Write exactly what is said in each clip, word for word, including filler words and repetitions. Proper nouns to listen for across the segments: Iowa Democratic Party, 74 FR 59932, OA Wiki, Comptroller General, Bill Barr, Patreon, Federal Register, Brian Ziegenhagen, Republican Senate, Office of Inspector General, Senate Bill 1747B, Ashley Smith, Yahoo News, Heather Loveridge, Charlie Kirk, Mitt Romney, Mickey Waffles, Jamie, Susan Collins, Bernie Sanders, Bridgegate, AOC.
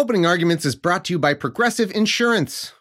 Opening Arguments is brought to you by Progressive Insurance.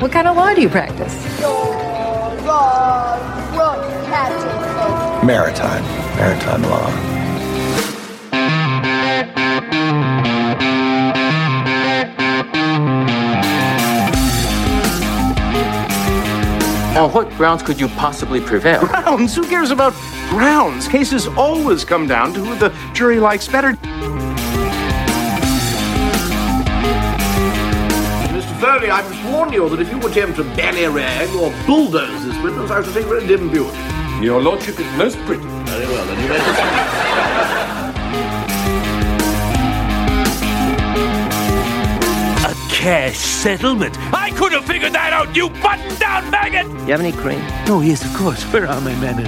What kind of law do you practice? Maritime. Maritime law. On what grounds could you possibly prevail? Grounds? Who cares about grounds? Cases always come down to who the jury likes better. Thirdly, I must warn you that if you attempt to ballyrag or bulldoze this witness, I shall take very dim view of it. Your lordship is most pretty. Very well, then you may proceed. A cash settlement? I could have figured that out, you button-down maggot! You have any cream? Oh, yes, of course. Where are my manners?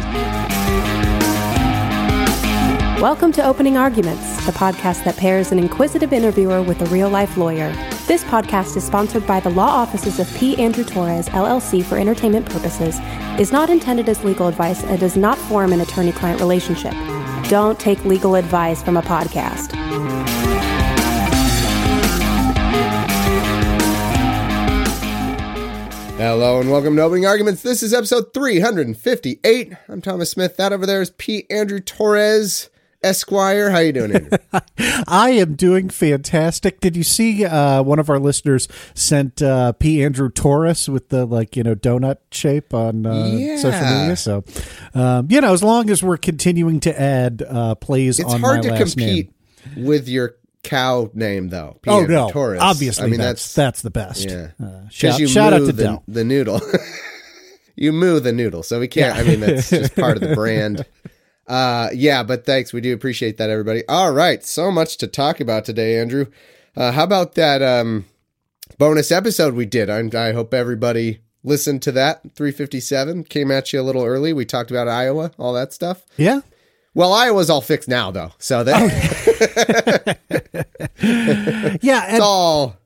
Welcome to Opening Arguments, the podcast that pairs an inquisitive interviewer with a real-life lawyer. This podcast is sponsored by the law offices of P. Andrew Torres, L L C, for entertainment purposes, is not intended as legal advice, and does not form an attorney-client relationship. Don't take legal advice from a podcast. Hello and welcome to Opening Arguments. This is episode three fifty-eight. I'm Thomas Smith. That over there is P. Andrew Torres, Esquire. How you doing, Andrew? I am doing fantastic. Did you see uh, one of our listeners sent uh, P. Andrew Torres with the, like, you know, donut shape on uh, yeah. social media? So, um, you know, as long as we're continuing to add uh, plays it's on my last name. It's hard to compete with your cow name, though. P. Oh, Andrew no. Torres. Obviously, I mean, that's, that's, that's the best. Yeah. Uh, shout shout out to the, Del. The noodle. You moo the noodle, so we can't. Yeah. I mean, that's just part of the brand. Uh, yeah, but thanks. We do appreciate that, everybody. All right. So much to talk about today, Andrew. Uh, how about that, um, bonus episode we did? I, I hope everybody listened to that. three fifty-seven came at you a little early. We talked about Iowa, all that stuff. Yeah. Well, Iowa's all fixed now though. So that, oh. yeah, and, it's all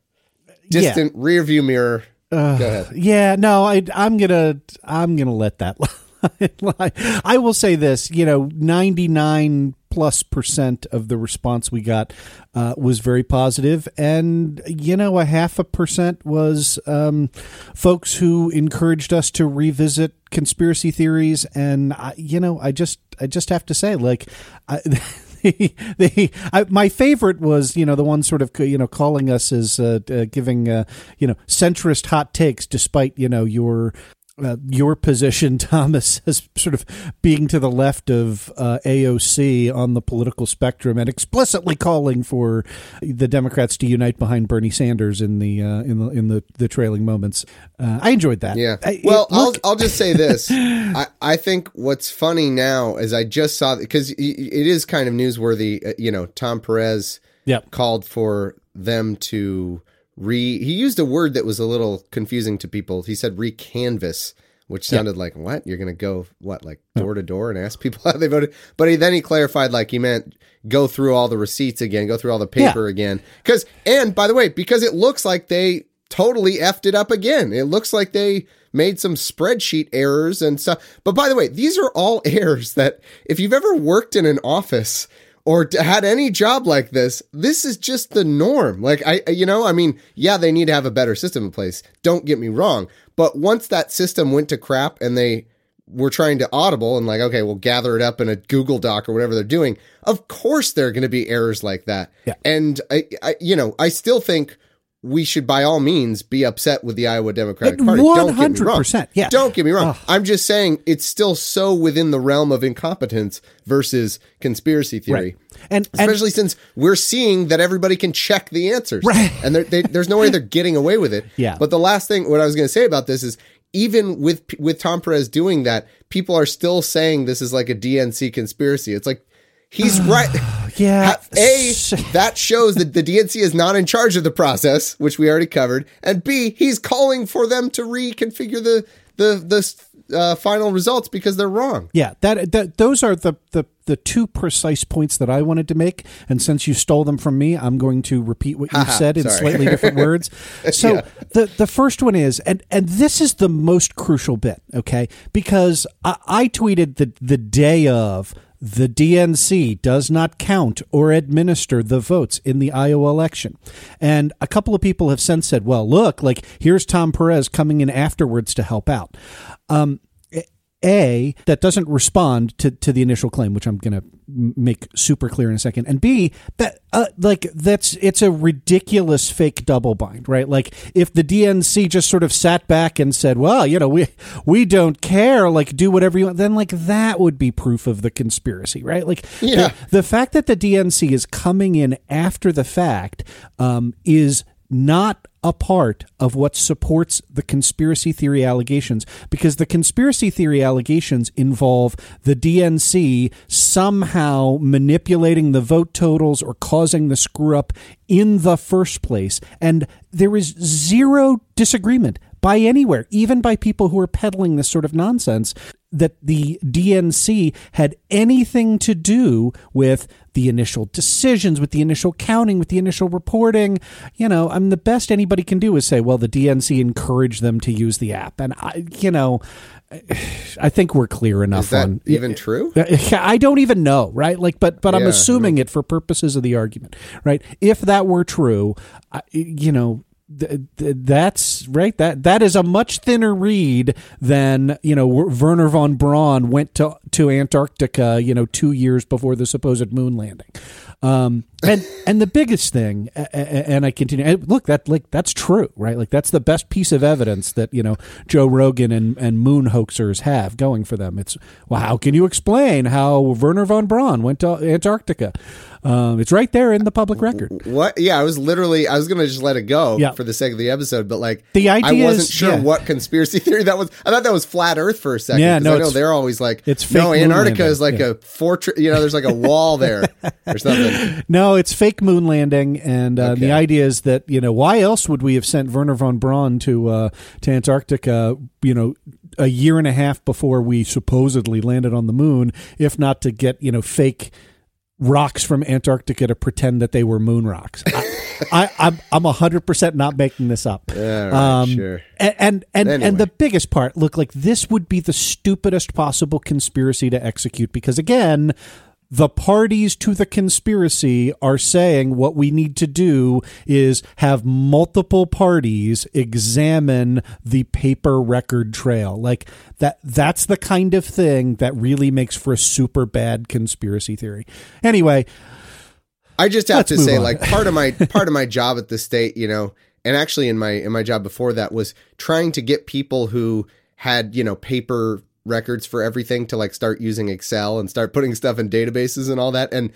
distant yeah. rear view mirror. Uh, Go ahead. Yeah, no, I, I'm gonna, I'm gonna let that I will say this, you know, ninety-nine plus percent of the response we got uh, was very positive. And, you know, a half a percent was um, folks who encouraged us to revisit conspiracy theories. And, I, you know, I just I just have to say, like, I, they, they, I, my favorite was, you know, the one sort of, you know, calling us as uh, uh, giving, uh, you know, centrist hot takes, despite, you know, your Uh, your position, Thomas, as sort of being to the left of uh, A O C on the political spectrum, and explicitly calling for the Democrats to unite behind Bernie Sanders in the uh, in the in the, the trailing moments. Uh, I enjoyed that. Yeah. I, well, it, look- I'll I'll just say this. I, I think what's funny now is I just saw, because it is kind of newsworthy. You know, Tom Perez yep. called for them to. Re, he used a word that was a little confusing to people. He said re-canvas, which sounded yeah. like, what? You're going to go, what, like door to door and ask people how they voted? But he, then he clarified, like, he meant go through all the receipts again, go through all the paper yeah. again. Because, and by the way, because it looks like they totally effed it up again. It looks like they made some spreadsheet errors and stuff. But by the way, these are all errors that if you've ever worked in an office or had any job like this, this is just the norm. Like, I, you know, I mean, yeah, they need to have a better system in place. Don't get me wrong. But once that system went to crap and they were trying to audible and like, okay, we'll gather it up in a Google Doc or whatever they're doing, of course there are going to be errors like that. Yeah. And, I, I, you know, I still think we should by all means be upset with the Iowa Democratic Party. Don't get me wrong. Yeah. Don't get me wrong. Ugh. I'm just saying it's still so within the realm of incompetence versus conspiracy theory. Right. And especially and, since we're seeing that everybody can check the answers. Right. And they, there's no way they're getting away with it. Yeah. But the last thing, what I was going to say about this is, even with, with Tom Perez doing that, people are still saying this is like a D N C conspiracy. It's like, He's right. Yeah. A, that shows that the D N C is not in charge of the process, which we already covered. And B, he's calling for them to reconfigure the the the uh, final results because they're wrong. Yeah, that that those are the, the the two precise points that I wanted to make. And since you stole them from me, I'm going to repeat what you said in slightly different words. So yeah. the the first one is, and and this is the most crucial bit, okay? Because I, I tweeted the the day of. The D N C does not count or administer the votes in the Iowa election. And a couple of people have since said, well, look, like, here's Tom Perez coming in afterwards to help out. Um, A, that doesn't respond to, to the initial claim, which I'm going to make super clear in a second. And B, that uh, like that's it's a ridiculous fake double bind, right? Like, if the D N C just sort of sat back and said, well, you know, we we don't care, like, do whatever you want, then like that would be proof of the conspiracy, right? Like, yeah. the, the fact that the D N C is coming in after the fact um, is not a part of what supports the conspiracy theory allegations, because the conspiracy theory allegations involve the D N C somehow manipulating the vote totals or causing the screw up in the first place. And there is zero disagreement by anywhere, even by people who are peddling this sort of nonsense, that the D N C had anything to do with the initial decisions, with the initial counting, with the initial reporting. You know, I mean, the best anybody can do is say, well, the D N C encouraged them to use the app. And, I, you know, I think we're clear enough. Is that on, even true? I don't even know, right? Like, but but yeah, I'm assuming it for purposes of the argument, right? If that were true, I, you know, that's right. That that is a much thinner read than, you know, Werner von Braun went to to Antarctica, you know, two years before the supposed moon landing. Um, and and the biggest thing, and I continue. And look, that like that's true, right? Like, that's the best piece of evidence that, you know, Joe Rogan and, and moon hoaxers have going for them. It's, well, how can you explain how Werner von Braun went to Antarctica? Um, it's right there in the public record. What? Yeah, I was literally I was going to just let it go yeah. for the sake of the episode, but like the idea I wasn't is, sure yeah. what conspiracy theory that was. I thought that was flat Earth for a second. Yeah, no, I know they're always like it's fake. No, Antarctica is like yeah. a fortress. You know, there's like a wall there or something. No, it's fake moon landing, and uh, okay. the idea is that, you know, why else would we have sent Werner von Braun to uh, to Antarctica? You know, a year and a half before we supposedly landed on the moon, if not to get, you know, fake rocks from Antarctica to pretend that they were moon rocks. I, I, I'm I'm one hundred percent not making this up. Yeah, right, um, sure. And and and, anyway. and the biggest part, look, like this would be the stupidest possible conspiracy to execute, because again, the parties to the conspiracy are saying what we need to do is have multiple parties examine the paper record trail. Like that, that's the kind of thing that really makes for a super bad conspiracy theory. Anyway, I just have to say, on. like part of my, part of my job at the state, you know, and actually in my, in my job before that was trying to get people who had, you know, paper records for everything to like start using Excel and start putting stuff in databases and all that. And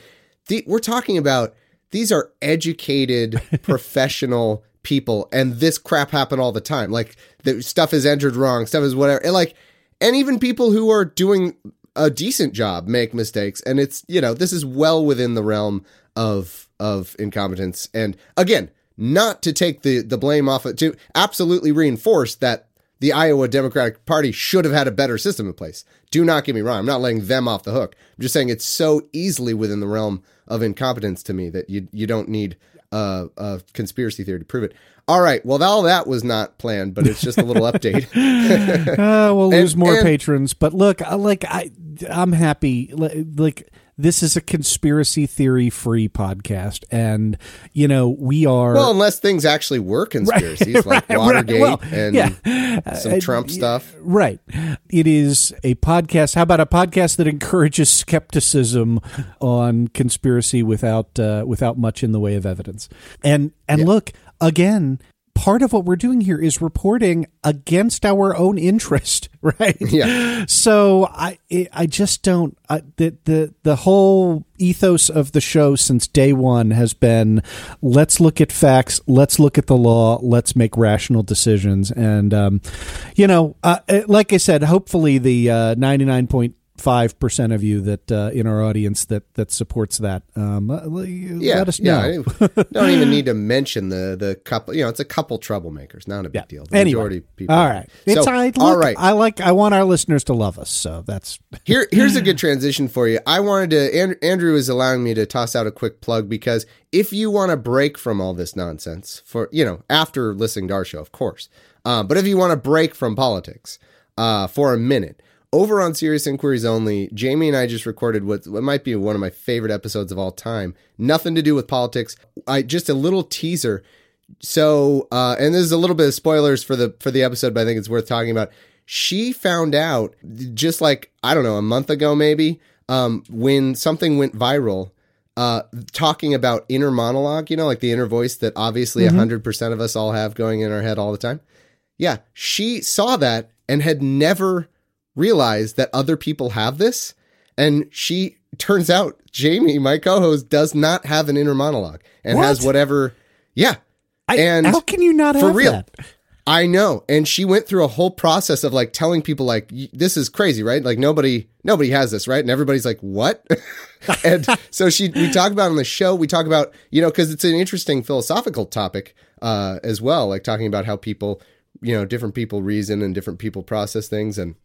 the, we're talking about, these are educated professional people, and this crap happen all the time. Like, the stuff is entered wrong, stuff is whatever. And like, and even people who are doing a decent job make mistakes. And it's, you know, this is well within the realm of, of incompetence. And again, not to take the, the blame off it, to absolutely reinforce that the Iowa Democratic Party should have had a better system in place. Do not get me wrong. I'm not letting them off the hook. I'm just saying it's so easily within the realm of incompetence to me that you you don't need uh, a conspiracy theory to prove it. All right. Well, all that was not planned, but it's just a little update. uh, we'll and, lose more and, patrons. But look, like I, I'm happy. Like, this is a conspiracy theory free podcast. And, you know, we are. Well, unless things actually were conspiracies, right, like right, Watergate right. Well, and yeah. some uh, Trump uh, stuff. Right. It is a podcast. How about a podcast that encourages skepticism on conspiracy without uh, without much in the way of evidence? And and yeah. look, again, part of what we're doing here is reporting against our own interest, right? Yeah. So I, I just don't, I, the, the, the whole ethos of the show since day one has been, let's look at facts, let's look at the law, let's make rational decisions. And, um, you know, uh, like I said, hopefully the uh, ninety-nine point five percent of you that uh, in our audience that that supports that. Um, yeah, let us know. Yeah, I don't even need to mention the the couple. You know, it's a couple troublemakers. Not a big yeah. deal. The anyway, majority of people. All right. So, it's, I, look, all right. I like. I want our listeners to love us. So that's here. Here's a good transition for you. I wanted to. Andrew, Andrew is allowing me to toss out a quick plug because if you want a break from all this nonsense, for you know, after listening to our show, of course. Uh, but if you want a break from politics uh, for a minute. Over on Serious Inquiries Only, Jamie and I just recorded what, what might be one of my favorite episodes of all time. Nothing to do with politics. I just a little teaser. So, uh, and there's a little bit of spoilers for the for the episode, but I think it's worth talking about. She found out just like, I don't know, a month ago maybe, um, when something went viral, uh, talking about inner monologue, you know, like the inner voice that obviously mm-hmm. one hundred percent of us all have going in our head all the time. Yeah, she saw that and had never realized that other people have this, and she turns out Jamie, my co-host, does not have an inner monologue and what? has whatever. Yeah, I, and how can you not for have real? That? I know. And she went through a whole process of like telling people like, this is crazy, right? Like nobody, nobody has this, right? And everybody's like, what? And so she, we talk about on the show, we talk about, you know, because it's an interesting philosophical topic uh, as well, like talking about how people, you know, different people reason and different people process things and.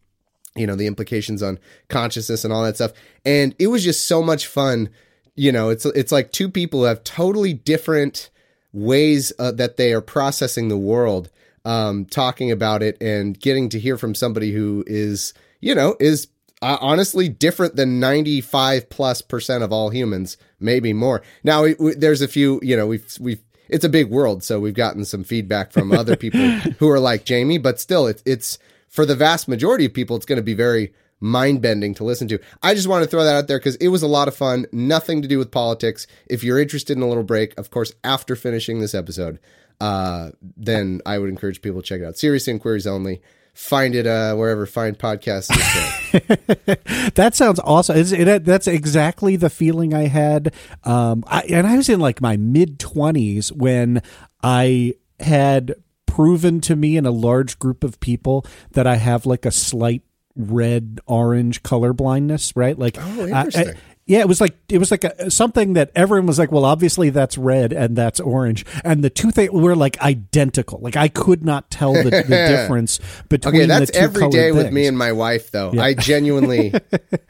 You know, the implications on consciousness and all that stuff. And it was just so much fun. You know, it's it's like two people who have totally different ways uh, that they are processing the world, um, talking about it and getting to hear from somebody who is, you know, is uh, honestly different than ninety-five plus percent of all humans, maybe more. Now, we, we, there's a few, you know, we've we've. It's a big world. So we've gotten some feedback from other people who are like Jamie, but still it's it's. For the vast majority of people, it's going to be very mind-bending to listen to. I just want to throw that out there because it was a lot of fun. Nothing to do with politics. If you're interested in a little break, of course, after finishing this episode, uh, then I would encourage people to check it out. Serious Inquiries Only. Find it uh, wherever fine podcasts is. That sounds awesome. It's, it, that's exactly the feeling I had. Um, I, and I was in like my mid-twenties when I had proven to me in a large group of people that I have like a slight red orange color blindness, right? Like, oh, interesting. I, I, yeah, it was like it was like a, something that everyone was like, well, obviously that's red and that's orange, and the two things were like identical. Like I could not tell the, the difference between. Okay, that's the two every day with things. Me and my wife, though. Yeah. I genuinely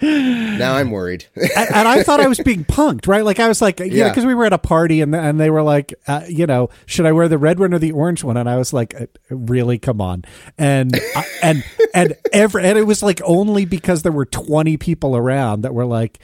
now I'm worried, and, and I thought I was being punked, right? Like I was like, yeah, because yeah. we were at a party and and they were like, uh, you know, should I wear the red one or the orange one? And I was like, really, come on, and I, and and every and it was like only because there were twenty people around that were like.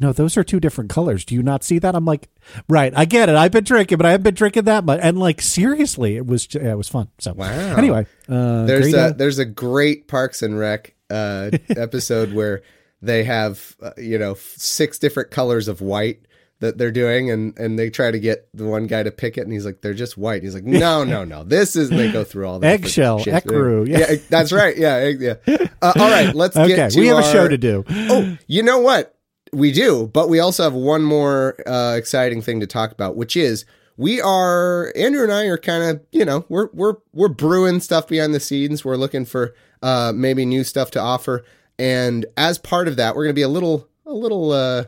No, those are two different colors. Do you not see that? I'm like, right. I get it. I've been drinking, but I haven't been drinking that much. And like, seriously, it was yeah, it was fun. So wow. Anyway, uh, there's a, there's a great Parks and Rec uh, episode where they have, uh, you know, six different colors of white that they're doing. And, and they try to get the one guy to pick it. And he's like, they're just white. He's like, no, no, no. This is, they go through all that. Eggshell, Ecru. Yeah. yeah, that's right. Yeah. yeah. Uh, all right. Let's okay, get to we have our, a show to do. Oh, you know what? We do, but we also have one more uh, exciting thing to talk about, which is we are Andrew and I are kind of, you know, we're we're we're brewing stuff behind the scenes. We're looking for uh, maybe new stuff to offer, and as part of that, we're going to be a little a little uh,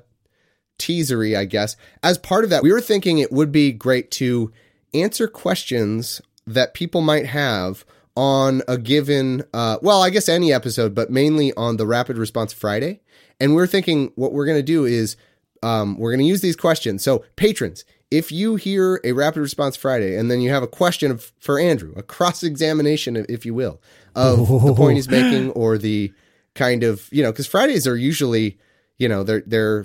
teasery, I guess. As part of that, we were thinking it would be great to answer questions that people might have on a given, uh, well, I guess any episode, but mainly on the Rapid Response Friday. And we're thinking what we're going to do is um, we're going to use these questions. So patrons, if you hear a Rapid Response Friday and then you have a question of, for Andrew, a cross-examination, if you will, of oh. the point he's making or the kind of, you know, because Fridays are usually, you know, they're they're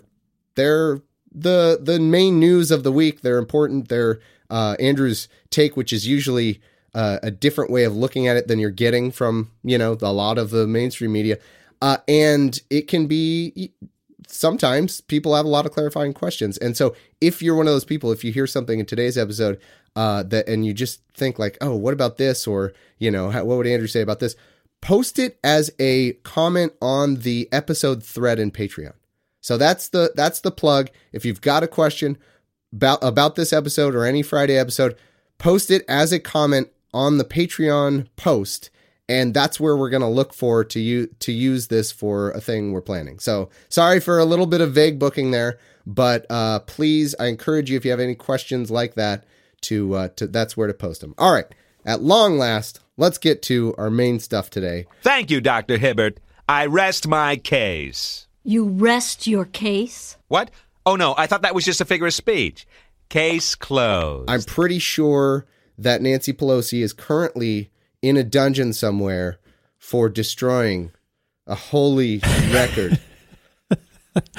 they're the the main news of the week. They're important. They're uh, Andrew's take, which is usually uh, a different way of looking at it than you're getting from, you know, a lot of the mainstream media. Uh, and it can be, sometimes people have a lot of clarifying questions. And so if you're one of those people, if you hear something in today's episode uh, that, and you just think like, oh, what about this? Or, you know, how, what would Andrew say about this? Post it as a comment on the episode thread in Patreon. So that's the, that's the plug. If you've got a question about, about this episode or any Friday episode, post it as a comment on the Patreon post. And that's where we're going to look for to you to use this for a thing we're planning. So sorry for a little bit of vague booking there, but uh, please, I encourage you, if you have any questions like that, to, uh, to that's where to post them. All right. At long last, let's get to our main stuff today. Thank you, Doctor Hibbert. I rest my case. You rest your case? What? Oh, no. I thought that was just a figure of speech. Case closed. I'm pretty sure that Nancy Pelosi is currently in a dungeon somewhere for destroying a holy record.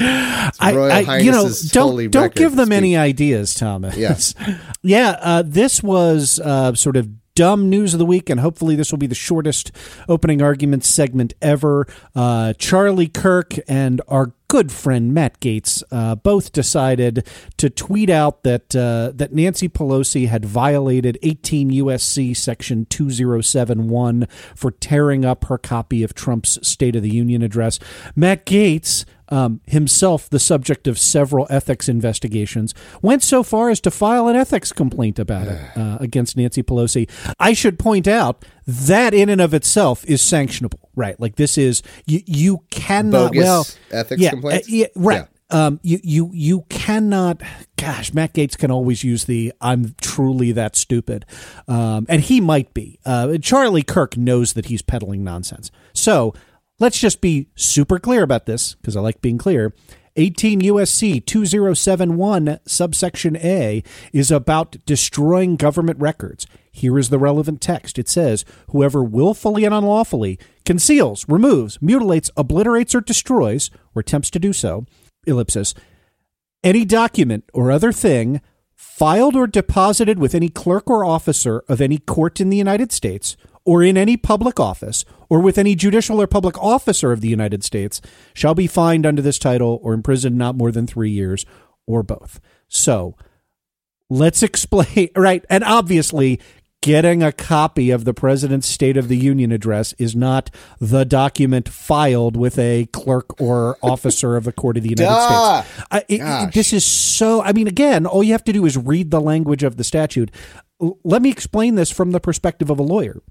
I, Royal I you know, don't don't give them speech. Any ideas, Thomas. Yes, yeah, yeah uh, this was uh, sort of dumb news of the week, and hopefully this will be the shortest opening arguments segment ever. Uh, Charlie Kirk and our good friend Matt Gaetz uh, both decided to tweet out that uh, that Nancy Pelosi had violated eighteen U S C section twenty seventy-one for tearing up her copy of Trump's State of the Union address. Matt Gaetz, Um, himself the subject of several ethics investigations, went so far as to file an ethics complaint about it uh, against Nancy Pelosi. I should point out that in and of itself is sanctionable, right? Like this is, you, you cannot... Bogus well, ethics yeah, complaints? Uh, yeah, right. Yeah. Um, you, you, you cannot... Gosh, Matt Gaetz can always use the "I'm truly that stupid," um, and he might be. Uh, Charlie Kirk knows that he's peddling nonsense. So... let's just be super clear about this, because I like being clear. eighteen U S C twenty seventy-one subsection A is about destroying government records. Here is the relevant text. It says, whoever willfully and unlawfully conceals, removes, mutilates, obliterates, or destroys, or attempts to do so, ellipsis, any document or other thing filed or deposited with any clerk or officer of any court in the United States, or in any public office, or with any judicial or public officer of the United States, shall be fined under this title or imprisoned not more than three years, or both. So let's explain, right? And obviously, getting a copy of the president's State of the Union address is not the document filed with a clerk or officer of the court of the United Duh. States. I, it, it, this is so, I mean, again, all you have to do is read the language of the statute. L- let me explain this from the perspective of a lawyer.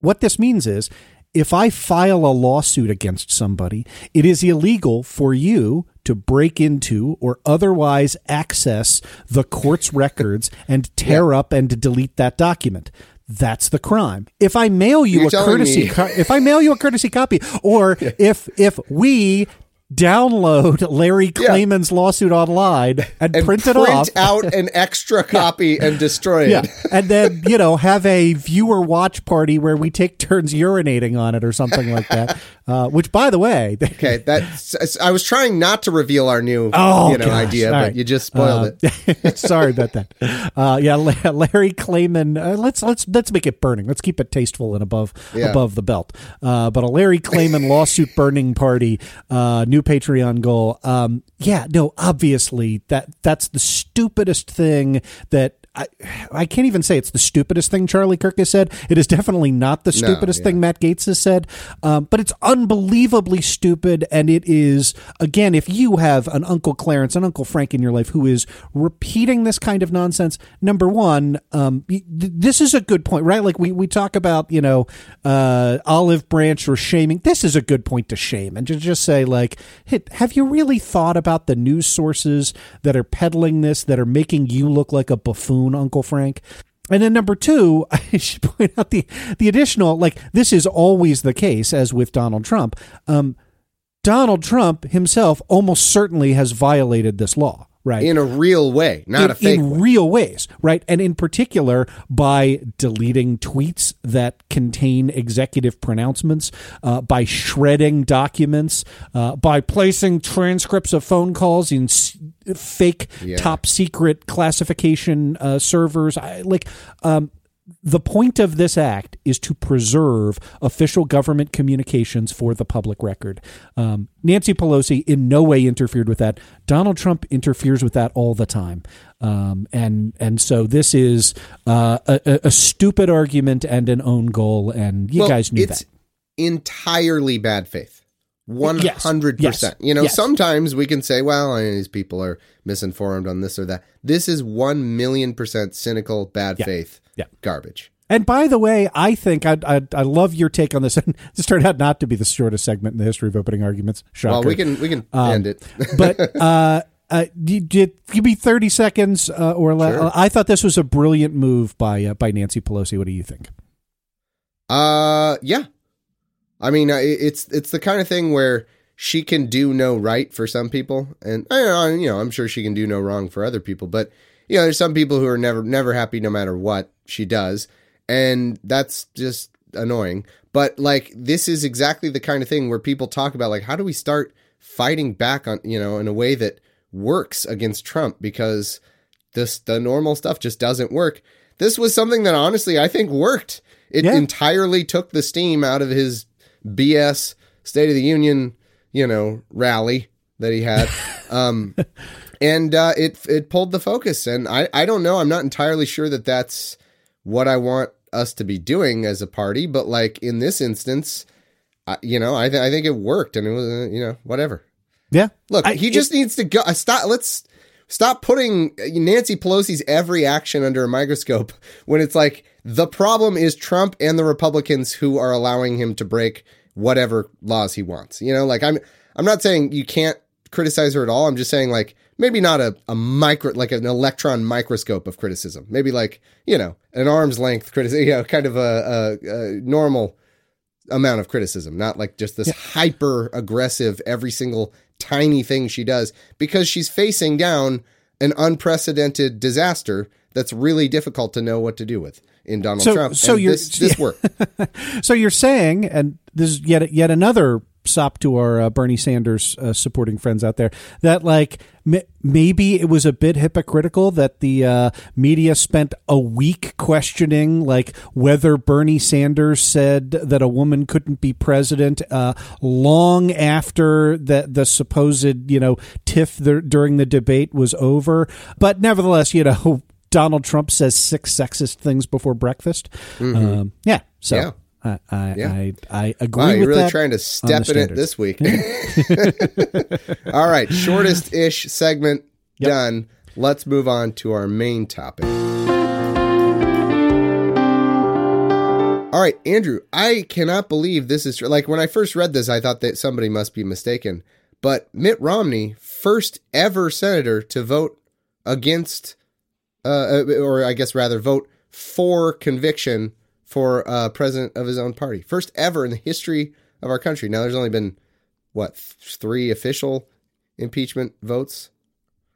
What this means is, if I file a lawsuit against somebody, it is illegal for you to break into or otherwise access the court's records and tear yeah. up and delete that document. That's the crime. If I mail you You're a courtesy, co- if I mail you a courtesy copy, or yeah. if if we download Larry Klayman's yeah. lawsuit online and, and print it print off. Print out an extra copy yeah. and destroy it. Yeah. And then, you know, have a viewer watch party where we take turns urinating on it or something like that. Uh, which, by the way... okay, that's, I was trying not to reveal our new oh, you know, gosh, idea, right. but you just spoiled uh, it. Sorry about that. Uh, yeah, Larry Klayman... Uh, let's let's let's make it burning. Let's keep it tasteful and above yeah. above the belt. Uh, but a Larry Klayman lawsuit burning party, uh, new Patreon goal. Um, yeah, no, obviously that that's the stupidest thing that I, I can't even say it's the stupidest thing Charlie Kirk has said. It is definitely not the stupidest no, yeah. thing Matt Gaetz has said, um, but it's unbelievably stupid. And it is, again, if you have an Uncle Clarence, an Uncle Frank in your life who is repeating this kind of nonsense, number one, um, this is a good point, right? Like we, we talk about, you know, uh, olive branch or shaming. This is a good point to shame and to just say, like, hey, have you really thought about the news sources that are peddling this, that are making you look like a buffoon, Uncle Frank? And then number two, I should point out the the additional, like, this is always the case, as with Donald Trump. Um, Donald Trump himself almost certainly has violated this law. Right. In a real way, not in, a fake in way. Real ways. Right. And in particular, by deleting tweets that contain executive pronouncements, uh, by shredding documents, uh, by placing transcripts of phone calls in s- fake yeah. top secret classification uh, servers. I, like um, the point of this act is to preserve official government communications for the public record. Um, Nancy Pelosi in no way interfered with that. Donald Trump interferes with that all the time. Um, and and so this is uh, a, a stupid argument and an own goal. And you well, guys knew it's that. Entirely bad faith. one hundred percent. Yes. Yes. You know, yes. sometimes we can say, well, I mean, these people are misinformed on this or that. This is one million percent cynical, bad yeah. faith. Yeah. Garbage. And by the way, I think I I, I love your take on this. And this turned out not to be the shortest segment in the history of opening arguments. Shocker. Well, we can we can um, end it. But uh, uh, give me thirty seconds uh, or less. Sure. I thought this was a brilliant move by uh, by Nancy Pelosi. What do you think? Uh, yeah. I mean, it's it's the kind of thing where she can do no right for some people, and you know, I'm sure she can do no wrong for other people. But you know, there's some people who are never never happy no matter what she does. And that's just annoying. But like, this is exactly the kind of thing where people talk about, like, how do we start fighting back on, you know, in a way that works against Trump? Because this, the normal stuff just doesn't work. This was something that honestly, I think worked. It yeah. entirely took the steam out of his B S State of the Union, you know, rally that he had. um, and uh, it, it pulled the focus. And I, I don't know. I'm not entirely sure that that's what I want us to be doing as a party, but like in this instance, I, you know, I, th- I think it worked, and it was, uh, you know, whatever. Yeah. Look, I, he just it, needs to go. I stop. Let's stop putting Nancy Pelosi's every action under a microscope when it's like the problem is Trump and the Republicans who are allowing him to break whatever laws he wants. You know, like I'm, I'm not saying you can't criticize her at all. I'm just saying, like, maybe not a, a micro, like an electron microscope of criticism, maybe like, you know, an arm's length criticism, you know, kind of a, a, a normal amount of criticism, not like just this yeah. hyper aggressive, every single tiny thing she does, because she's facing down an unprecedented disaster that's really difficult to know what to do with in Donald so, Trump. So and you're, this, this yeah. worked. So you're saying, and this is yet, yet another sop to our uh, Bernie Sanders uh, supporting friends out there, that like m- maybe it was a bit hypocritical that the uh, media spent a week questioning like whether Bernie Sanders said that a woman couldn't be president uh, long after the, the supposed, you know, tiff the, during the debate was over. But nevertheless, you know, Donald Trump says six sexist things before breakfast. Mm-hmm. Um, yeah. So. Yeah. I I, yeah. I I agree wow, with that. You're really that trying to step in it this week. Yeah. All right, shortest-ish segment yep. done. Let's move on to our main topic. All right, Andrew, I cannot believe this is true. Like, when I first read this, I thought that somebody must be mistaken. But Mitt Romney, first ever senator to vote against, uh, or I guess rather vote for conviction for uh, president of his own party. First ever in the history of our country. Now, there's only been, what, th- three official impeachment votes?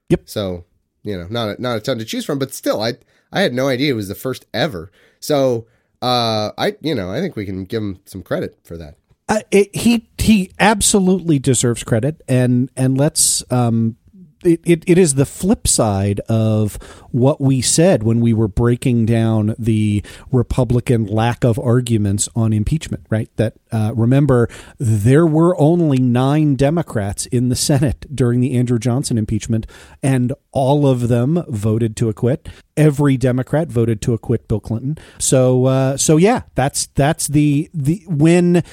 Yep. So, you know, not a, not a ton to choose from, but still, I I had no idea it was the first ever. So, uh, I you know, I think we can give him some credit for that. Uh, it, he he absolutely deserves credit, and, and let's... Um, It, it it is the flip side of what we said when we were breaking down the Republican lack of arguments on impeachment, right? That uh, remember, there were only nine Democrats in the Senate during the Andrew Johnson impeachment, and all of them voted to acquit. Every Democrat voted to acquit Bill Clinton. So uh, so yeah, that's that's the the when.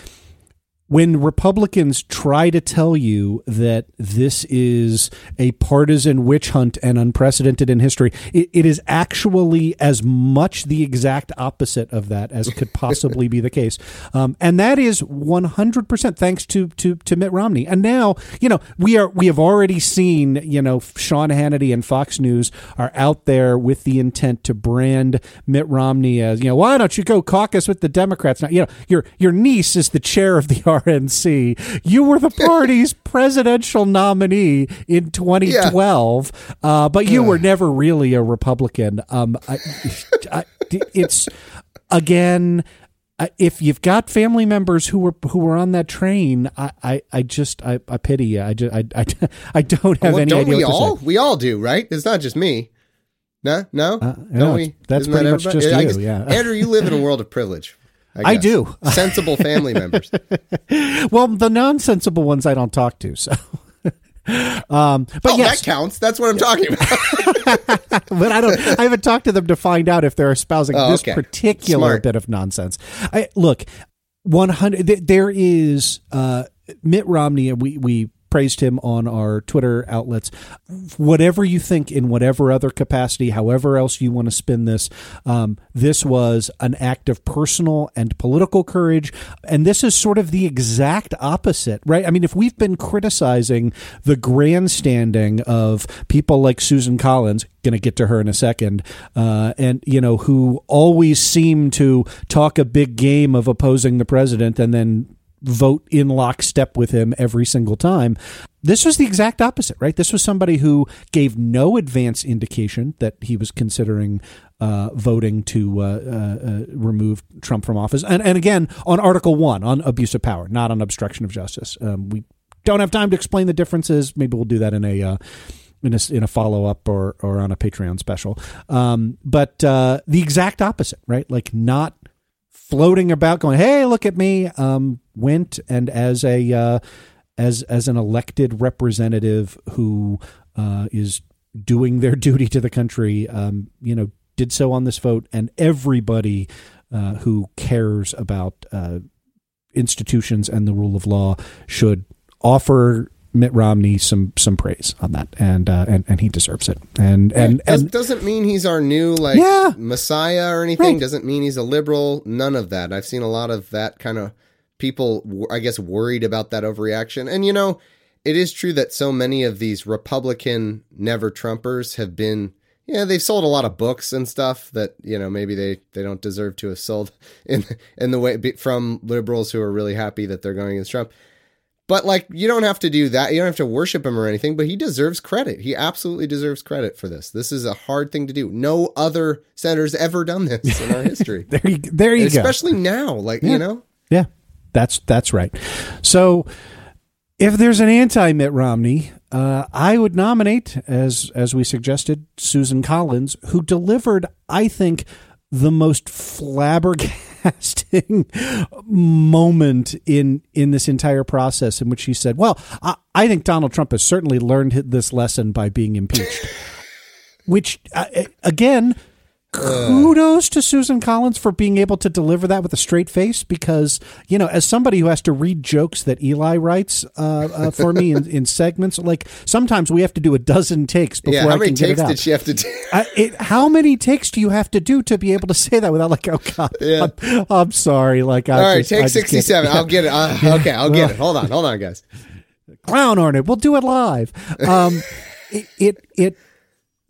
When Republicans try to tell you that this is a partisan witch hunt and unprecedented in history, it, it is actually as much the exact opposite of that as could possibly be the case. Um, and that is one hundred percent thanks to, to to Mitt Romney. And now, you know, we are we have already seen, you know, Sean Hannity and Fox News are out there with the intent to brand Mitt Romney as, you know, why don't you go caucus with the Democrats? Now, you know, your, your niece is the chair of the R N C. You were the party's presidential nominee in twenty twelve, yeah. uh, but you yeah. were never really a Republican. Um, I, I, it's again, if you've got family members who were who were on that train, I, I, I just I, I pity you. I just I, I, I don't have well, any don't idea. We what all we all do, right? It's not just me. No, no, uh, don't no, we? That's Isn't pretty that much everybody? Just yeah, you. Guess, yeah, Andrew, you live in a world of privilege. I, I do. Sensible family members. Well, the non-sensible ones I don't talk to, so. Um, but oh, yes. That counts. That's what I'm talking about. But I don't. I haven't talked to them to find out if they're espousing oh, this okay. particular Smart. Bit of nonsense. I, look, one hundred. There is uh, Mitt Romney. We we praised him on our Twitter outlets. Whatever you think, in whatever other capacity, however else you want to spin this, um, this was an act of personal and political courage. And this is sort of the exact opposite, right? I mean, if we've been criticizing the grandstanding of people like Susan Collins, going to get to her in a second, uh, and, you know, who always seem to talk a big game of opposing the president and then vote in lockstep with him every single time. This was the exact opposite, right? This was somebody who gave no advance indication that he was considering uh, voting to uh, uh, remove Trump from office. And, and again, on Article One, on abuse of power, not on obstruction of justice. Um, we don't have time to explain the differences. Maybe we'll do that in a... Uh, In a, in a follow-up or or on a Patreon special. Um, but uh, the exact opposite, right? Like not floating about going, hey, look at me, um, went and as a uh, as as an elected representative who uh, is doing their duty to the country, um, you know, did so on this vote. And everybody uh, who cares about uh, institutions and the rule of law should offer Mitt Romney some some praise on that, and uh, and and he deserves it. And and, and it doesn't mean he's our new like yeah, messiah or anything. Right. Doesn't mean he's a liberal. None of that. I've seen a lot of that kind of people, I guess, worried about that overreaction. And you know, it is true that so many of these Republican never Trumpers have been. Yeah, they've sold a lot of books and stuff that, you know, maybe they, they don't deserve to have sold in in the way from liberals who are really happy that they're going against Trump. But, like, you don't have to do that. You don't have to worship him or anything, but he deserves credit. He absolutely deserves credit for this. This is a hard thing to do. No other senator's ever done this in our history. there you, there you go. Especially now, like, yeah. you know? Yeah, that's that's right. So, if there's an anti-Mitt Romney, uh, I would nominate, as as we suggested, Susan Collins, who delivered, I think, the most flabbergasted moment in in this entire process, in which he said, well, I, I think Donald Trump has certainly learned this lesson by being impeached, which, uh, again, kudos uh. to Susan Collins for being able to deliver that with a straight face, because, you know, as somebody who has to read jokes that Eli writes uh, uh, for me in, in segments, like sometimes we have to do a dozen takes before yeah, how I many can takes get it out. Did she have to do? I, it, how many takes do you have to do to be able to say that without like, oh God, yeah. I'm, I'm sorry. Like, I all just, right, take sixty-seven. I'll get it. I'll, okay, I'll get it. Hold on, hold on, guys. Clown on it. We'll do it live. Um, it it. it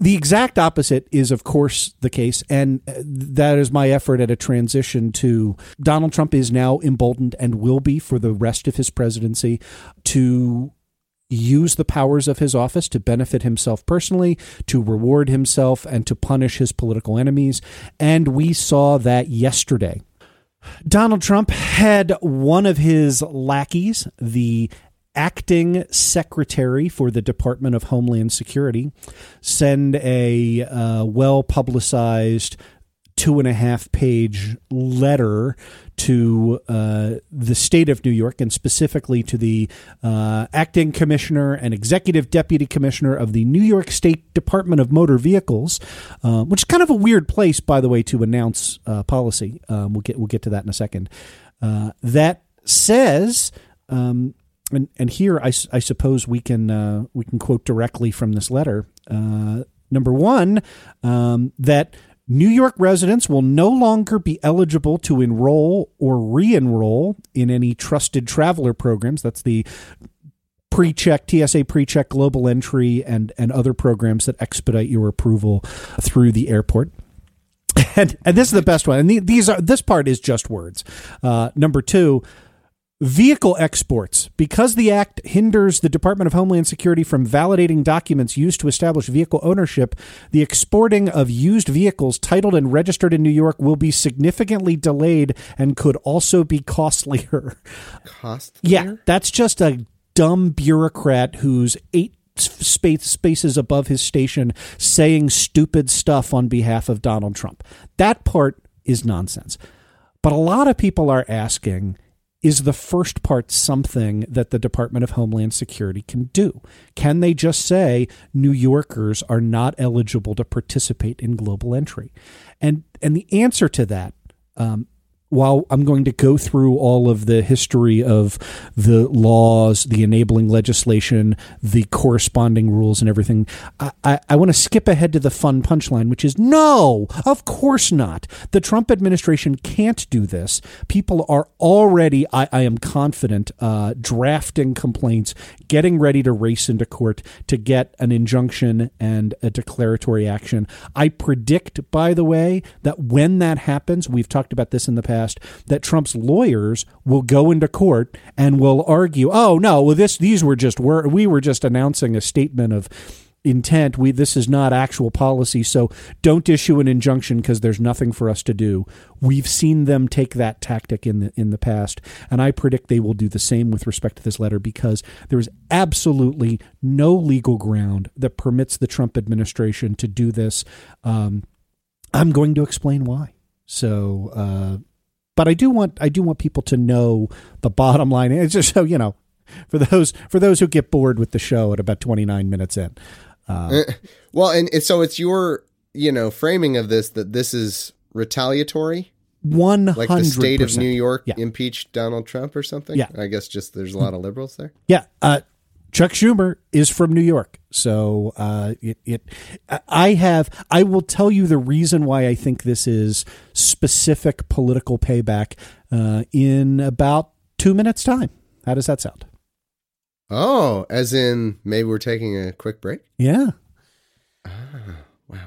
The exact opposite is, of course, the case, and that is my effort at a transition to Donald Trump is now emboldened and will be for the rest of his presidency to use the powers of his office to benefit himself personally, to reward himself, and to punish his political enemies. And we saw that yesterday. Donald Trump had one of his lackeys, the acting secretary for the Department of Homeland Security, send a uh, well-publicized two and a half page letter to uh, the state of New York, and specifically to the uh, acting commissioner and executive deputy commissioner of the New York State Department of Motor Vehicles, uh, which is kind of a weird place, by the way, to announce uh, policy. Um, we'll get we'll get to that in a second. Uh, that says. Um, And and here, I, I suppose we can uh, we can quote directly from this letter. Uh, number one, um, that New York residents will no longer be eligible to enroll or re-enroll in any trusted traveler programs. That's the PreCheck, T S A PreCheck, Global Entry, and and other programs that expedite your approval through the airport. And and this is the best one. And these are this part is just words. Uh, number two. Vehicle exports. Because the act hinders the Department of Homeland Security from validating documents used to establish vehicle ownership, the exporting of used vehicles titled and registered in New York will be significantly delayed and could also be costlier. Costlier? Yeah, that's just a dumb bureaucrat who's eight space, spaces above his station saying stupid stuff on behalf of Donald Trump. That part is nonsense. But a lot of people are asking, is the first part something that the Department of Homeland Security can do? Can they just say New Yorkers are not eligible to participate in Global Entry? And and the answer to that, um, while I'm going to go through all of the history of the laws, the enabling legislation, the corresponding rules and everything, I, I, I want to skip ahead to the fun punchline, which is no, of course not. The Trump administration can't do this. People are already, I, I am confident, uh, drafting complaints, getting ready to race into court to get an injunction and a declaratory action. I predict, by the way, that when that happens, we've talked about this in the past, that Trump's lawyers will go into court and will argue, oh, no, well, this these were just were we were just announcing a statement of intent. We this is not actual policy. So don't issue an injunction because there's nothing for us to do. We've seen them take that tactic in the in the past. And I predict they will do the same with respect to this letter, because there is absolutely no legal ground that permits the Trump administration to do this. Um, I'm going to explain why. So uh But I do want I do want people to know the bottom line. It's just so, you know, for those for those who get bored with the show at about twenty-nine minutes in. Uh, well, and, and so it's your, you know, framing of this that this is retaliatory. One hundred percent. Like the state of New York yeah. impeached Donald Trump or something. Yeah. I guess just there's a lot of liberals there. Yeah. Uh, Chuck Schumer is from New York. So uh, it, it I have I will tell you the reason why I think this is specific political payback uh, in about two minutes time. How does that sound? Oh, as in maybe we're taking a quick break? Yeah. Ah, wow.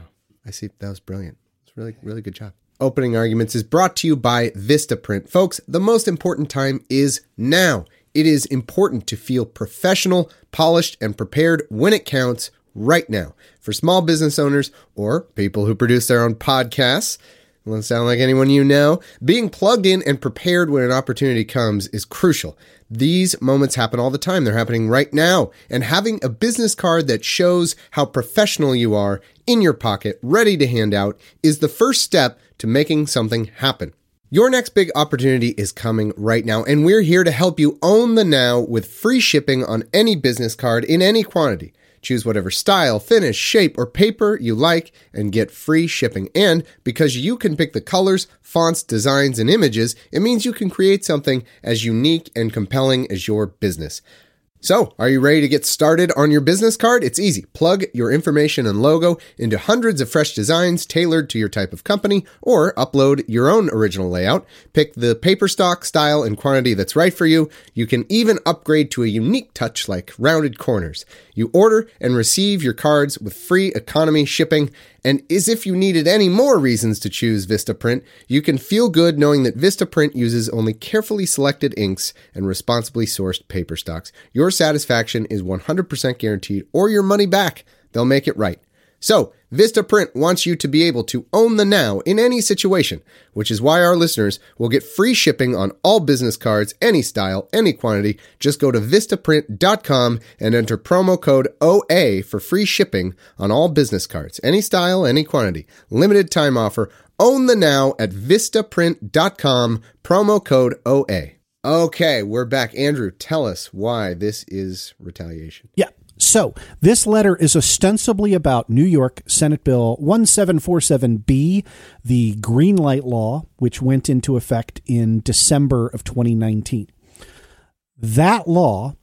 I see. That was brilliant. It's really, really good job. Opening Arguments is brought to you by Vistaprint. Folks, the most important time is now. It is important to feel professional, polished, and prepared when it counts right now. For small business owners or people who produce their own podcasts, it doesn't sound like anyone you know, being plugged in and prepared when an opportunity comes is crucial. These moments happen all the time. They're happening right now. And having a business card that shows how professional you are in your pocket, ready to hand out, is the first step to making something happen. Your next big opportunity is coming right now, and we're here to help you own the now with free shipping on any business card in any quantity. Choose whatever style, finish, shape, or paper you like and get free shipping. And because you can pick the colors, fonts, designs, and images, it means you can create something as unique and compelling as your business. So, are you ready to get started on your business card? It's easy. Plug your information and logo into hundreds of fresh designs tailored to your type of company, or upload your own original layout. Pick the paper stock, style, and quantity that's right for you. You can even upgrade to a unique touch like rounded corners. You order and receive your cards with free economy shipping. And as if you needed any more reasons to choose Vistaprint, you can feel good knowing that Vistaprint uses only carefully selected inks and responsibly sourced paper stocks. Your satisfaction is one hundred percent guaranteed, or your money back. They'll make it right. So, Vistaprint wants you to be able to own the now in any situation, which is why our listeners will get free shipping on all business cards, any style, any quantity. Just go to Vistaprint dot com and enter promo code O A for free shipping on all business cards, any style, any quantity. Limited time offer. Own the now at Vistaprint dot com, promo code O A. Okay, we're back. Andrew, tell us why this is retaliation. Yeah. So this letter is ostensibly about New York Senate Bill seventeen forty-seven B, the green light law, which went into effect in December of twenty nineteen. That law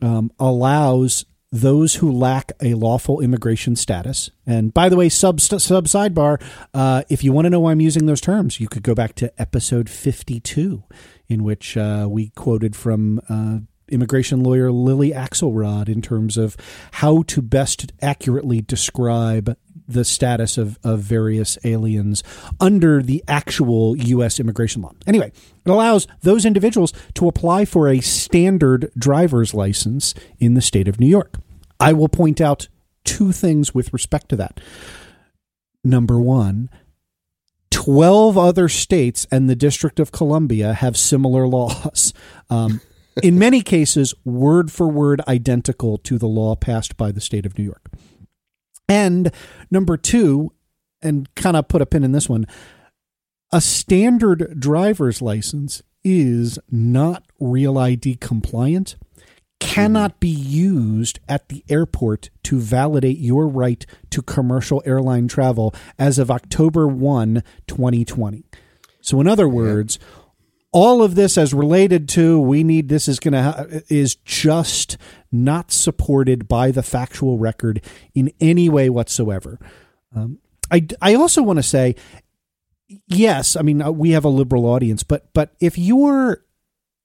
um, allows those who lack a lawful immigration status. And by the way, sub, sub sidebar, uh, if you want to know why I'm using those terms, you could go back to episode fifty-two, in which uh, we quoted from uh immigration lawyer Lily Axelrod in terms of how to best accurately describe the status of, of various aliens under the actual U S immigration law. Anyway, it allows those individuals to apply for a standard driver's license in the state of New York. I will point out two things with respect to that. Number one, twelve other states and the District of Columbia have similar laws. Um, In many cases, word for word identical to the law passed by the state of New York. And number two, and kind of put a pin in this one, a standard driver's license is not Real I D compliant, cannot be used at the airport to validate your right to commercial airline travel as of October first, twenty twenty. So in other words, all of this as related to we need this is going to ha- is just not supported by the factual record in any way whatsoever. Um, I, I also want to say, yes, I mean, we have a liberal audience, but but if you're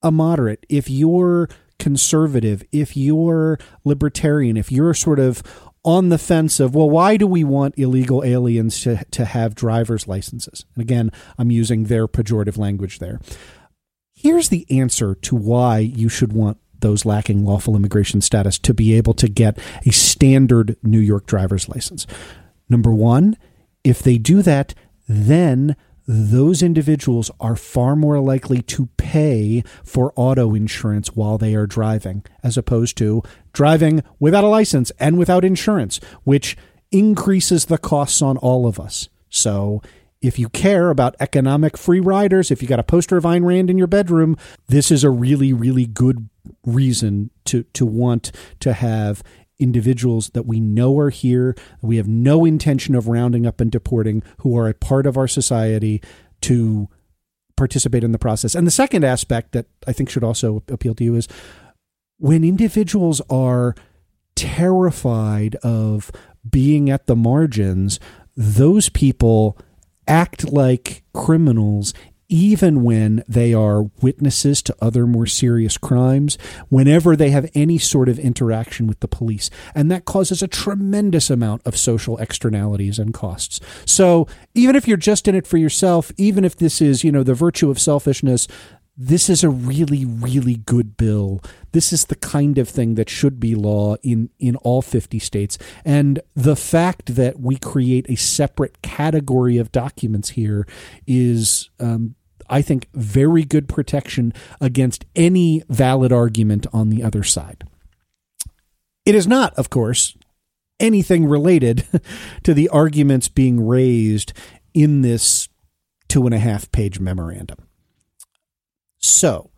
a moderate, if you're conservative, if you're libertarian, if you're sort of on the fence of, well, why do we want illegal aliens to, to have driver's licenses? And again, I'm using their pejorative language there. Here's the answer to why you should want those lacking lawful immigration status to be able to get a standard New York driver's license. Number one, if they do that, then those individuals are far more likely to pay for auto insurance while they are driving, as opposed to driving without a license and without insurance, which increases the costs on all of us. So if you care about economic free riders, if you got a poster of Ayn Rand in your bedroom, this is a really, really good reason to, to want to have individuals that we know are here, we have no intention of rounding up and deporting, who are a part of our society, to participate in the process. And the second aspect that I think should also appeal to you is when individuals are terrified of being at the margins, those people act like criminals even when they are witnesses to other more serious crimes, whenever they have any sort of interaction with the police. And that causes a tremendous amount of social externalities and costs. So even if you're just in it for yourself, even if this is, you know, the virtue of selfishness, this is a really, really good bill. This is the kind of thing that should be law in, in all fifty states. And the fact that we create a separate category of documents here is, um, I think, very good protection against any valid argument on the other side. It is not, of course, anything related to the arguments being raised in this two and a half page memorandum. So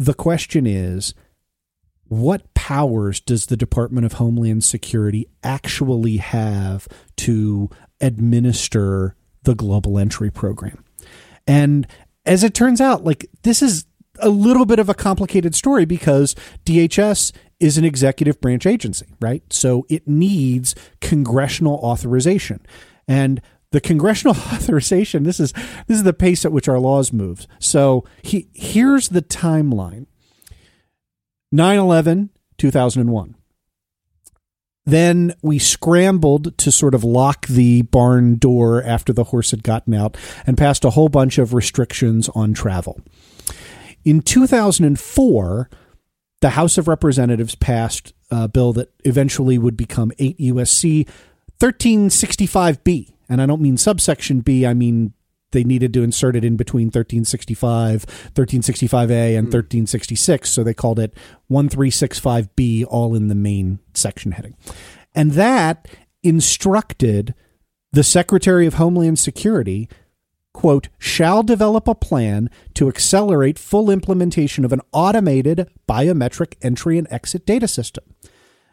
the question is, what powers does the Department of Homeland Security actually have to administer the Global Entry program? And as it turns out, like, this is a little bit of a complicated story because D H S is an executive branch agency, right? So it needs congressional authorization. And the congressional authorization, this is this is the pace at which our laws move. So he, here's the timeline. nine eleven, two thousand one. Then we scrambled to sort of lock the barn door after the horse had gotten out and passed a whole bunch of restrictions on travel. In two thousand four, the House of Representatives passed a bill that eventually would become eight U S C thirteen sixty-five b. And I don't mean subsection B. I mean, they needed to insert it in between thirteen sixty-five, thirteen sixty-five A, and thirteen sixty-six. So they called it thirteen sixty-five B, all in the main section heading. And that instructed the Secretary of Homeland Security, quote, shall develop a plan to accelerate full implementation of an automated biometric entry and exit data system.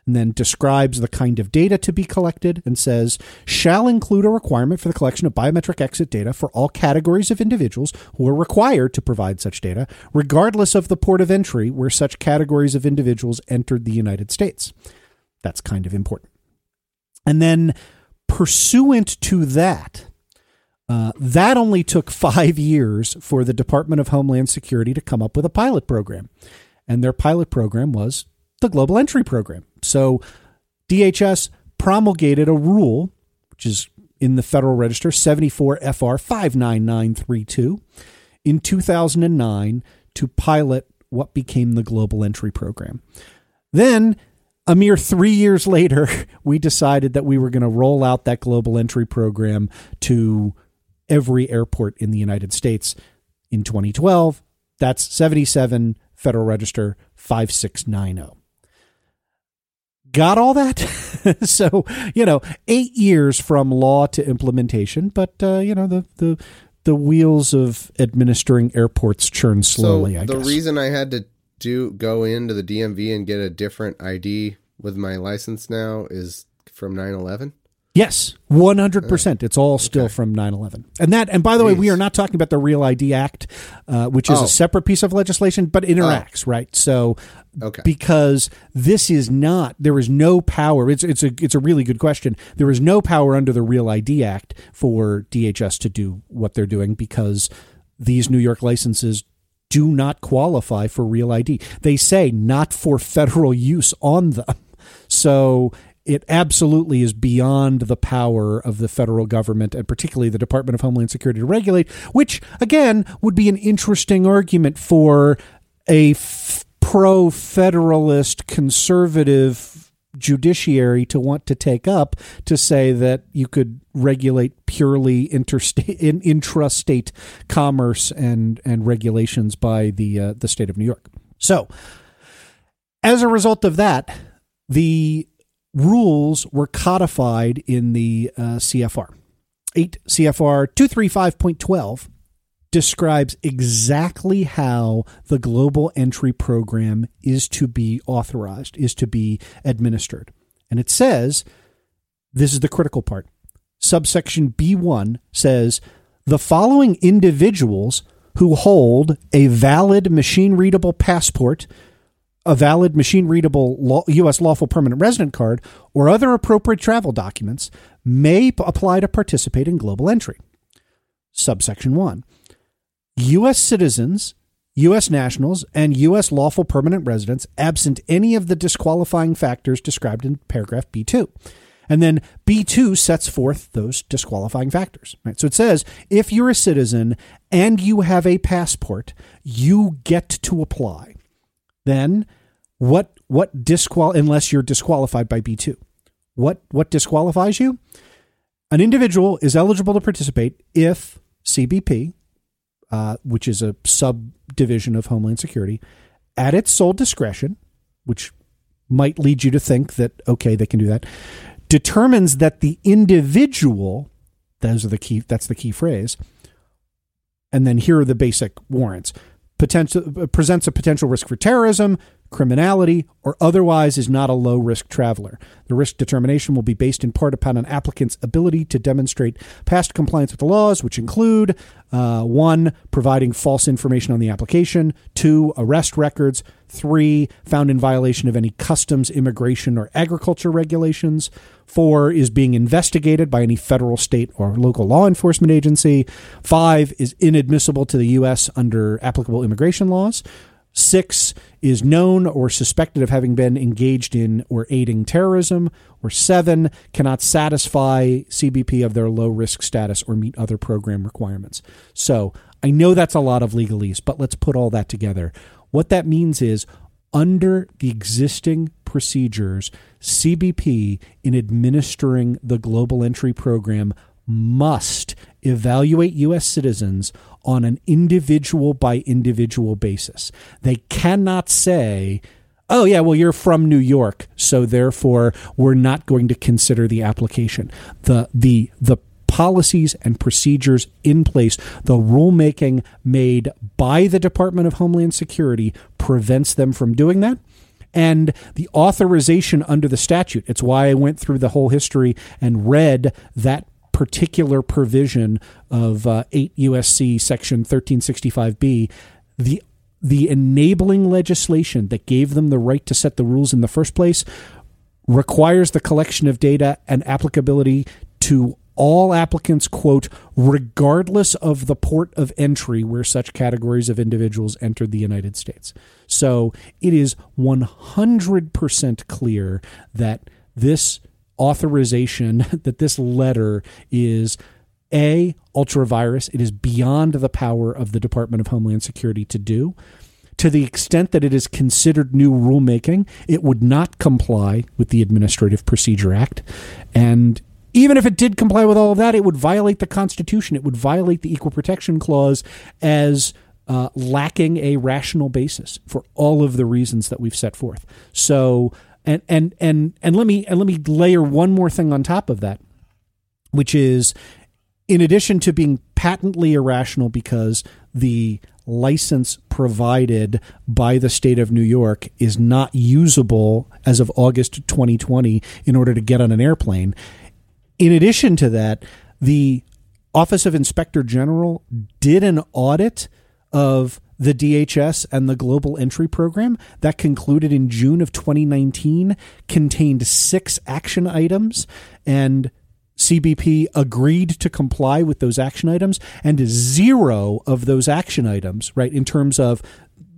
And then describes the kind of data to be collected and says, shall include a requirement for the collection of biometric exit data for all categories of individuals who are required to provide such data, regardless of the port of entry where such categories of individuals entered the United States. That's kind of important. And then pursuant to that, uh, that only took five years for the Department of Homeland Security to come up with a pilot program. And their pilot program was the Global Entry Program. So D H S promulgated a rule, which is in the Federal Register, seventy-four F R five nine nine three two, in two thousand nine to pilot what became the Global Entry Program. Then a mere three years later, we decided that we were going to roll out that Global Entry Program to every airport in the United States in twenty twelve. That's seventy-seven Federal Register five six nine zero. Got all that? So, you know, eight years from law to implementation. But, uh, you know, the, the the wheels of administering airports churn slowly, so I guess. The reason I had to do go into the D M V and get a different I D with my license now is from nine eleven? Yes, one hundred percent. It's all still okay. from nine eleven. And that, and by the Jeez. way, we are not talking about the Real I D Act, uh, which is oh. a separate piece of legislation, but interacts, oh. right? So okay. because this is not, there is no power. It's it's a it's a really good question. There is no power under the Real I D Act for D H S to do what they're doing because these New York licenses do not qualify for Real I D. They say not for federal use on them. So it absolutely is beyond the power of the federal government and particularly the Department of Homeland Security to regulate, which, again, would be an interesting argument for a f- pro-federalist conservative judiciary to want to take up, to say that you could regulate purely interstate, in, intrastate commerce and, and regulations by the uh, the state of New York. So as a result of that, the rules were codified in the uh, C F R. eight C F R two thirty-five point twelve describes exactly how the Global Entry program is to be authorized, is to be administered. And it says, this is the critical part, subsection B one says, the following individuals who hold a valid machine-readable passport, a valid machine-readable U S lawful permanent resident card, or other appropriate travel documents may p- apply to participate in Global Entry. Subsection one, U S citizens, U S nationals, and U S lawful permanent residents absent any of the disqualifying factors described in paragraph B two. And then B two sets forth those disqualifying factors. Right? So it says, if you're a citizen and you have a passport, you get to apply. Then what what disqual unless you're disqualified by B two. What what disqualifies you? An individual is eligible to participate if C B P, uh, which is a subdivision of Homeland Security, at its sole discretion, which might lead you to think that, okay, they can do that, determines that the individual, those are the key, that's the key phrase, and then here are the basic warrants, Potential, presents a potential risk for terrorism, criminality, or otherwise is not a low-risk traveler. The risk determination will be based in part upon an applicant's ability to demonstrate past compliance with the laws, which include, uh, one, providing false information on the application, two, arrest records, three, found in violation of any customs, immigration, or agriculture regulations, four, is being investigated by any federal, state, or local law enforcement agency, five, is inadmissible to the U S under applicable immigration laws, six, is known or suspected of having been engaged in or aiding terrorism, or seven, cannot satisfy C B P of their low-risk status or meet other program requirements. So I know that's a lot of legalese, but let's put all that together. What that means is, under the existing procedures, C B P, in administering the Global Entry program, must evaluate U S citizens on an individual by individual basis. They cannot say, oh, yeah, well, you're from New York, so therefore we're not going to consider the application. The the the policies and procedures in place, the rulemaking made by the Department of Homeland Security prevents them from doing that. And the authorization under the statute, it's why I went through the whole history and read that particular provision of uh, eight U S C section thirteen sixty-five b, the the enabling legislation that gave them the right to set the rules in the first place, requires the collection of data and applicability to all applicants, quote, regardless of the port of entry where such categories of individuals entered the United States. So it is one hundred percent clear that this authorization, that this letter is A, ultra virus. It is beyond the power of the Department of Homeland Security to do. To the extent that it is considered new rulemaking, it would not comply with the Administrative Procedure Act. And even if it did comply with all of that, it would violate the Constitution. It would violate the Equal Protection Clause as uh, lacking a rational basis for all of the reasons that we've set forth. So And and and and let me and let me layer one more thing on top of that, which is, in addition to being patently irrational because the license provided by the state of New York is not usable as of August twenty twenty in order to get on an airplane, In addition to that, the Office of Inspector General did an audit of the D H S and the Global Entry Program that concluded in June of twenty nineteen, contained six action items, and C B P agreed to comply with those action items, and zero of those action items, right, in terms of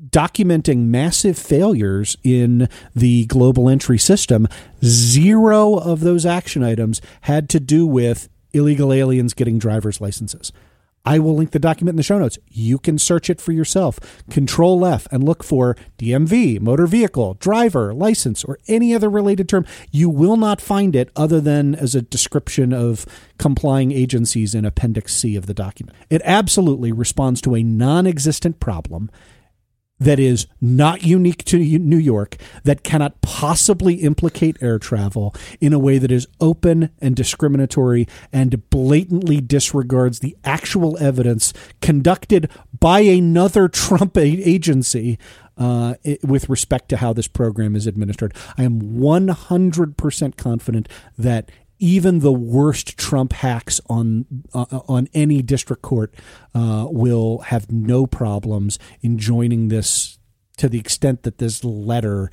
documenting massive failures in the global entry system, zero of those action items had to do with illegal aliens getting driver's licenses. I will link the document in the show notes. You can search it for yourself. Control F and look for D M V, motor vehicle, driver, license, or any other related term. You will not find it other than as a description of complying agencies in Appendix C of the document. It absolutely responds to a non-existent problem that is not unique to New York, that cannot possibly implicate air travel in a way that is open and discriminatory and blatantly disregards the actual evidence conducted by another Trump agency uh, with respect to how this program is administered. I am one hundred percent confident that even the worst Trump hacks on uh, on any district court uh, will have no problems in joining this to the extent that this letter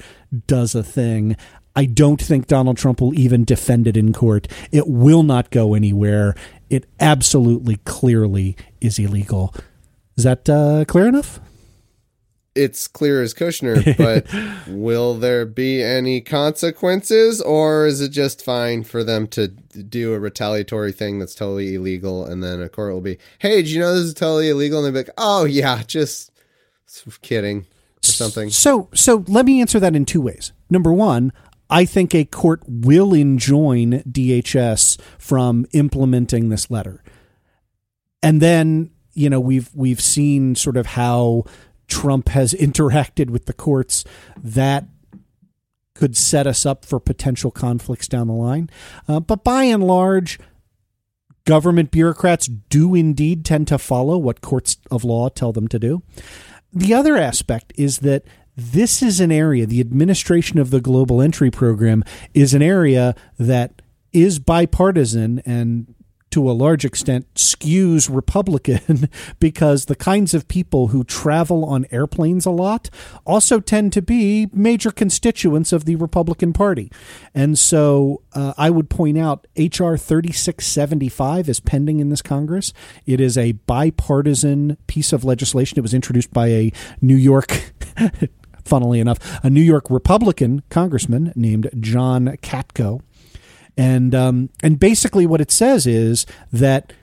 does a thing. I don't think Donald Trump will even defend it in court. It will not go anywhere. It absolutely clearly is illegal. Is that uh, clear enough? It's clear as Kushner, but will there be any consequences, or is it just fine for them to do a retaliatory thing that's totally illegal? And then a court will be, hey, did you know this is totally illegal? And they'll be like, oh yeah, just kidding or something. So, so let me answer that in two ways. Number one, I think a court will enjoin D H S from implementing this letter. And then, you know, we've, we've seen sort of how Trump has interacted with the courts. That could set us up for potential conflicts down the line. Uh, but by and large, government bureaucrats do indeed tend to follow what courts of law tell them to do. The other aspect is that this is an area, the administration of the Global Entry Program is an area that is bipartisan and to a large extent skews Republican, because the kinds of people who travel on airplanes a lot also tend to be major constituents of the Republican Party. And so uh, I would point out H R thirty-six seventy-five is pending in this Congress. It is a bipartisan piece of legislation. It was introduced by a New York funnily enough, a New York Republican congressman named John Katko. And um, and basically what it says is that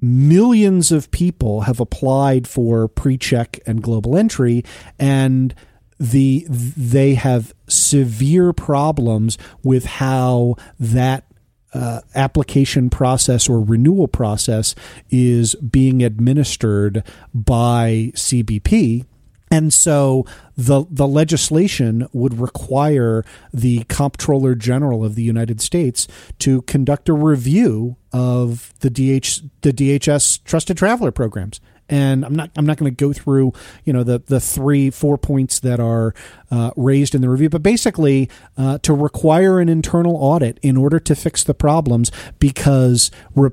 millions of people have applied for pre-check and global entry, and the they have severe problems with how that uh, application process or renewal process is being administered by C B P. And so the the legislation would require the Comptroller General of the United States to conduct a review of the D H the D H S Trusted Traveler programs. And I'm not I'm not going to go through, you know, the the three four points that are uh, raised in the review, but basically uh, to require an internal audit in order to fix the problems, because Re-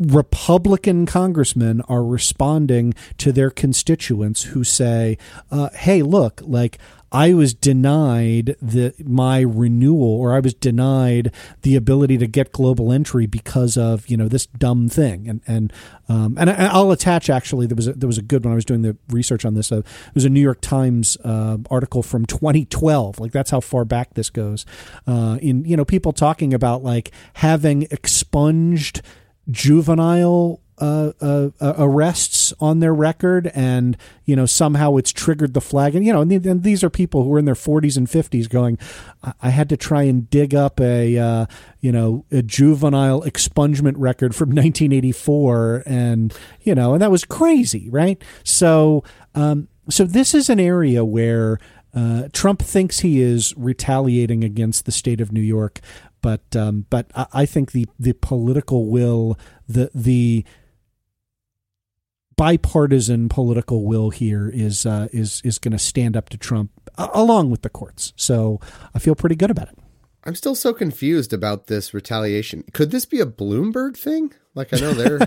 Republican congressmen are responding to their constituents who say, uh, hey, look, like I was denied the, my renewal, or I was denied the ability to get global entry because of, you know, this dumb thing. And, and, um, and I, I'll attach, actually, there was a, there was a good one. I was doing the research on this. Uh, it was a New York Times uh, article from twenty twelve. Like, that's how far back this goes, uh, in, you know, people talking about like having expunged juvenile uh, uh, uh, arrests on their record, and, you know, somehow it's triggered the flag. And, you know, and, th- and these are people who are in their forties and fifties going, I, I had to try and dig up a, uh, you know, a juvenile expungement record from nineteen eighty-four. And, you know, and that was crazy. Right. So um, so this is an area where uh, Trump thinks he is retaliating against the state of New York. But um, but I think the, the political will, the the bipartisan political will here is uh, is is going to stand up to Trump, along with the courts. So I feel pretty good about it. I'm still so confused about this retaliation. Could this be a Bloomberg thing? Like, I know they're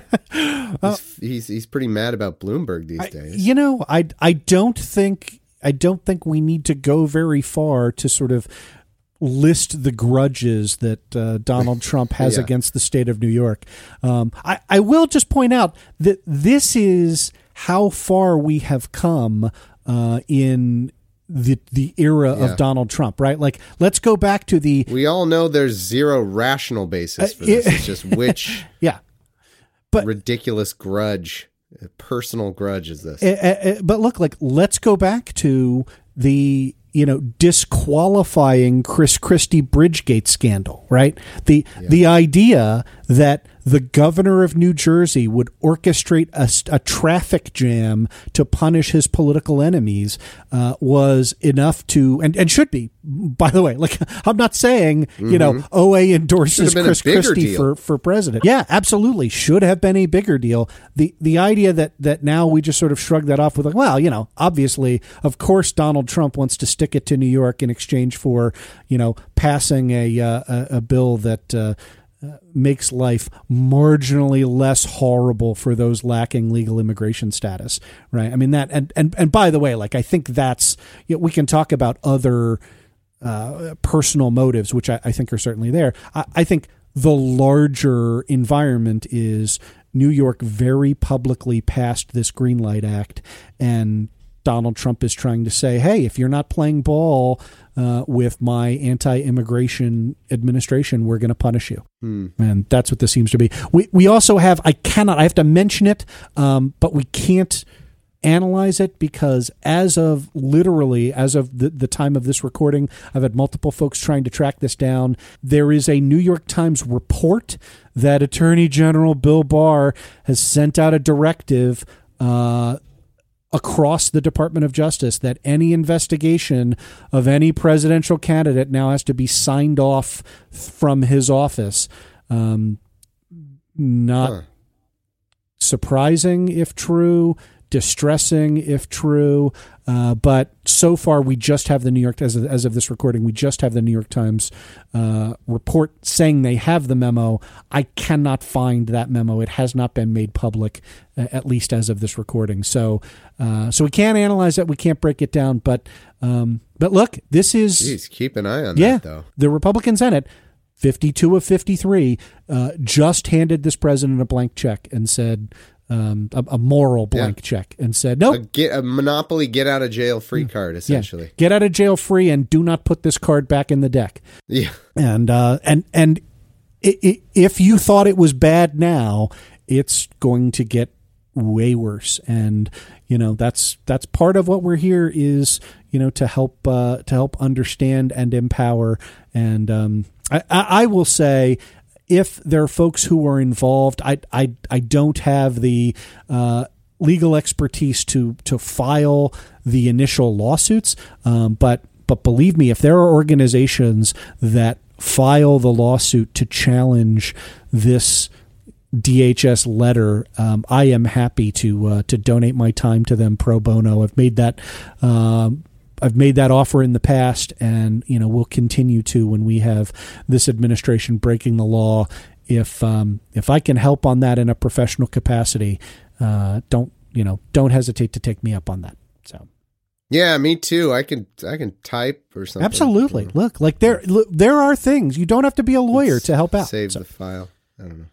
uh, he's, he's he's pretty mad about Bloomberg these I, days. You know, I I don't think I don't think we need to go very far to sort of list the grudges that uh, Donald Trump has yeah. against the state of New York. Um, I I will just point out that this is how far we have come uh, in. the the era yeah. of Donald Trump, right? Like, let's go back to the... We all know there's zero rational basis for this. Uh, it, it's just which yeah. but, ridiculous grudge, personal grudge is this. Uh, uh, but look, like, let's go back to the, you know, disqualifying Chris Christie Bridgegate scandal, right? The yeah. the idea that the governor of New Jersey would orchestrate a, a traffic jam to punish his political enemies uh, was enough to, and, and should be, by the way. Like, I'm not saying, mm-hmm. you know, O A endorses Chris Christie for, for president. Yeah, absolutely. Should have been a bigger deal. The the idea that, that now we just sort of shrug that off with, like, well, you know, obviously, of course, Donald Trump wants to stick it to New York in exchange for, you know, passing a, uh, a, a bill that, uh, Uh, makes life marginally less horrible for those lacking legal immigration status, right? I mean, that, and and, and by the way, like, I think that's, you know, we can talk about other uh, personal motives, which I, I think are certainly there. I, I think the larger environment is New York very publicly passed this Green Light Act, and Donald Trump is trying to say, hey, if you're not playing ball uh, with my anti-immigration administration, we're going to punish you. Mm. And that's what this seems to be. We we also have, I cannot, I have to mention it, um, but we can't analyze it because as of literally, as of the, the time of this recording, I've had multiple folks trying to track this down. There is a New York Times report that Attorney General Bill Barr has sent out a directive uh across the Department of Justice that any investigation of any presidential candidate now has to be signed off from his office. Um, not huh. surprising if true, distressing if true, uh, but so far we just have the New York, as of, as of this recording, we just have the New York Times uh, report saying they have the memo. I cannot find that memo. It has not been made public, uh, at least as of this recording. So uh, so we can't analyze it. We can't break it down. But um, but look, this is... Jeez, keep an eye on yeah, that, though. The Republican Senate, fifty-two of fifty-three, uh, just handed this president a blank check and said... Um, a, a moral blank yeah. check and said, no, nope. a, get, a monopoly, get out of jail free card, essentially yeah. get out of jail free and do not put this card back in the deck. Yeah. And, uh, and, and it, it, if you thought it was bad now, it's going to get way worse. And, you know, that's, that's part of what we're here is, you know, to help, uh, to help understand and empower. And, um, I, I, I will say, if there are folks who are involved, I I, I don't have the uh, legal expertise to to file the initial lawsuits, um, but but believe me, if there are organizations that file the lawsuit to challenge this D H S letter, um, I am happy to uh, to donate my time to them pro bono. I've made that. Um, I've made that offer in the past, and you know we'll continue to when we have this administration breaking the law. If um, if I can help on that in a professional capacity, uh, don't you know? Don't hesitate to take me up on that. So, yeah, me too. I can I can type or something. Absolutely. Or, look, like there look, there are things you don't have to be a lawyer to help out. Save so. the file. I don't know.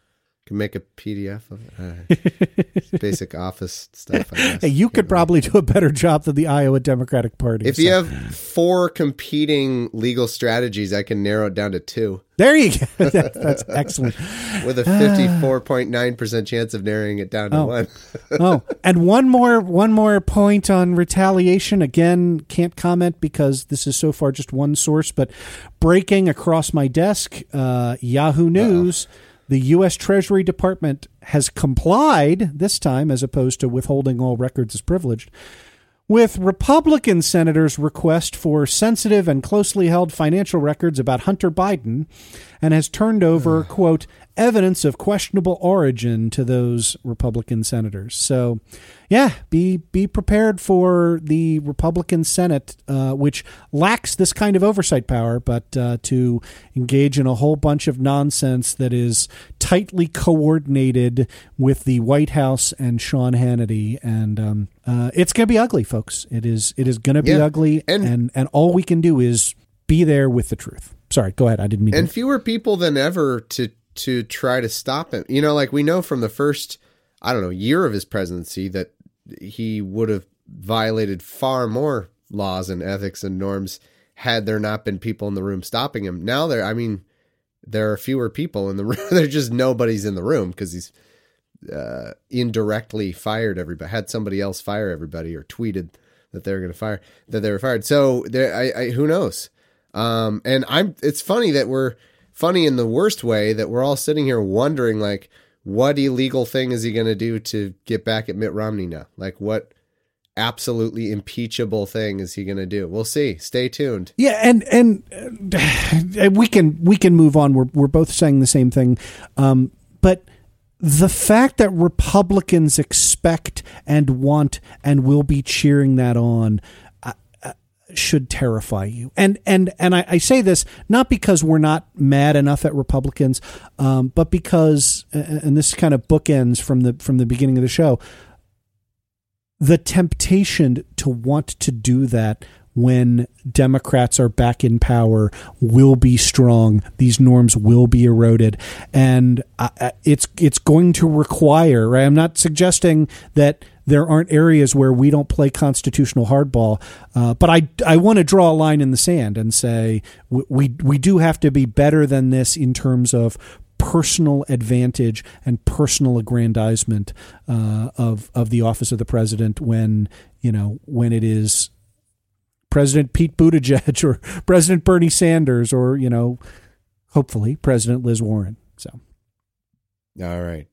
Can make a P D F of it. Basic office stuff, I guess. Hey, you could Can't probably remember. do a better job than the Iowa Democratic Party. If so. you have four competing legal strategies, I can narrow it down to two. There you go. That, that's excellent. With a fifty-four point nine percent chance of narrowing it down to oh. one. oh, and one more one more point on retaliation. Again, can't comment because this is so far just one source, but breaking across my desk, uh, Yahoo News. Uh-oh. The U S. Treasury Department has complied, this time as opposed to withholding all records as privileged, with Republican senators' request for sensitive and closely held financial records about Hunter Biden, and has turned over, uh. quote, evidence of questionable origin to those Republican senators. So, yeah, be be prepared for the Republican Senate, uh, which lacks this kind of oversight power, but uh, to engage in a whole bunch of nonsense that is tightly coordinated with the White House and Sean Hannity. And um, uh, it's going to be ugly, folks. It is it is going to be yeah. ugly. And, and and all we can do is be there with the truth. Sorry, go ahead. I didn't mean and to. And fewer people than ever to to try to stop him. You know, like we know from the first, I don't know, year of his presidency that he would have violated far more laws and ethics and norms had there not been people in the room stopping him. Now there, I mean, there are fewer people in the room. There's just nobody's in the room because he's uh, indirectly fired everybody, had somebody else fire everybody or tweeted that they were going to fire, that they were fired. So there, I, I who knows? Um, and I'm, it's funny that we're funny in the worst way that we're all sitting here wondering, like, what illegal thing is he going to do to get back at Mitt Romney now? Like, what absolutely impeachable thing is he going to do? We'll see. Stay tuned. Yeah. And, and uh, we can, we can move on. We're, we're both saying the same thing. Um, but the fact that Republicans expect and want and will be cheering that on should terrify you. And and and I, I say this not because we're not mad enough at Republicans, um, but because, and this kind of bookends from the from the beginning of the show, the temptation to want to do that when Democrats are back in power will be strong. These norms will be eroded, and uh, it's it's going to require, right? I'm not suggesting that there aren't areas where we don't play constitutional hardball, uh, but I, I want to draw a line in the sand and say we, we we do have to be better than this in terms of personal advantage and personal aggrandizement uh, of of the office of the president when, you know, when it is President Pete Buttigieg or President Bernie Sanders or, you know, hopefully President Liz Warren. So, all right.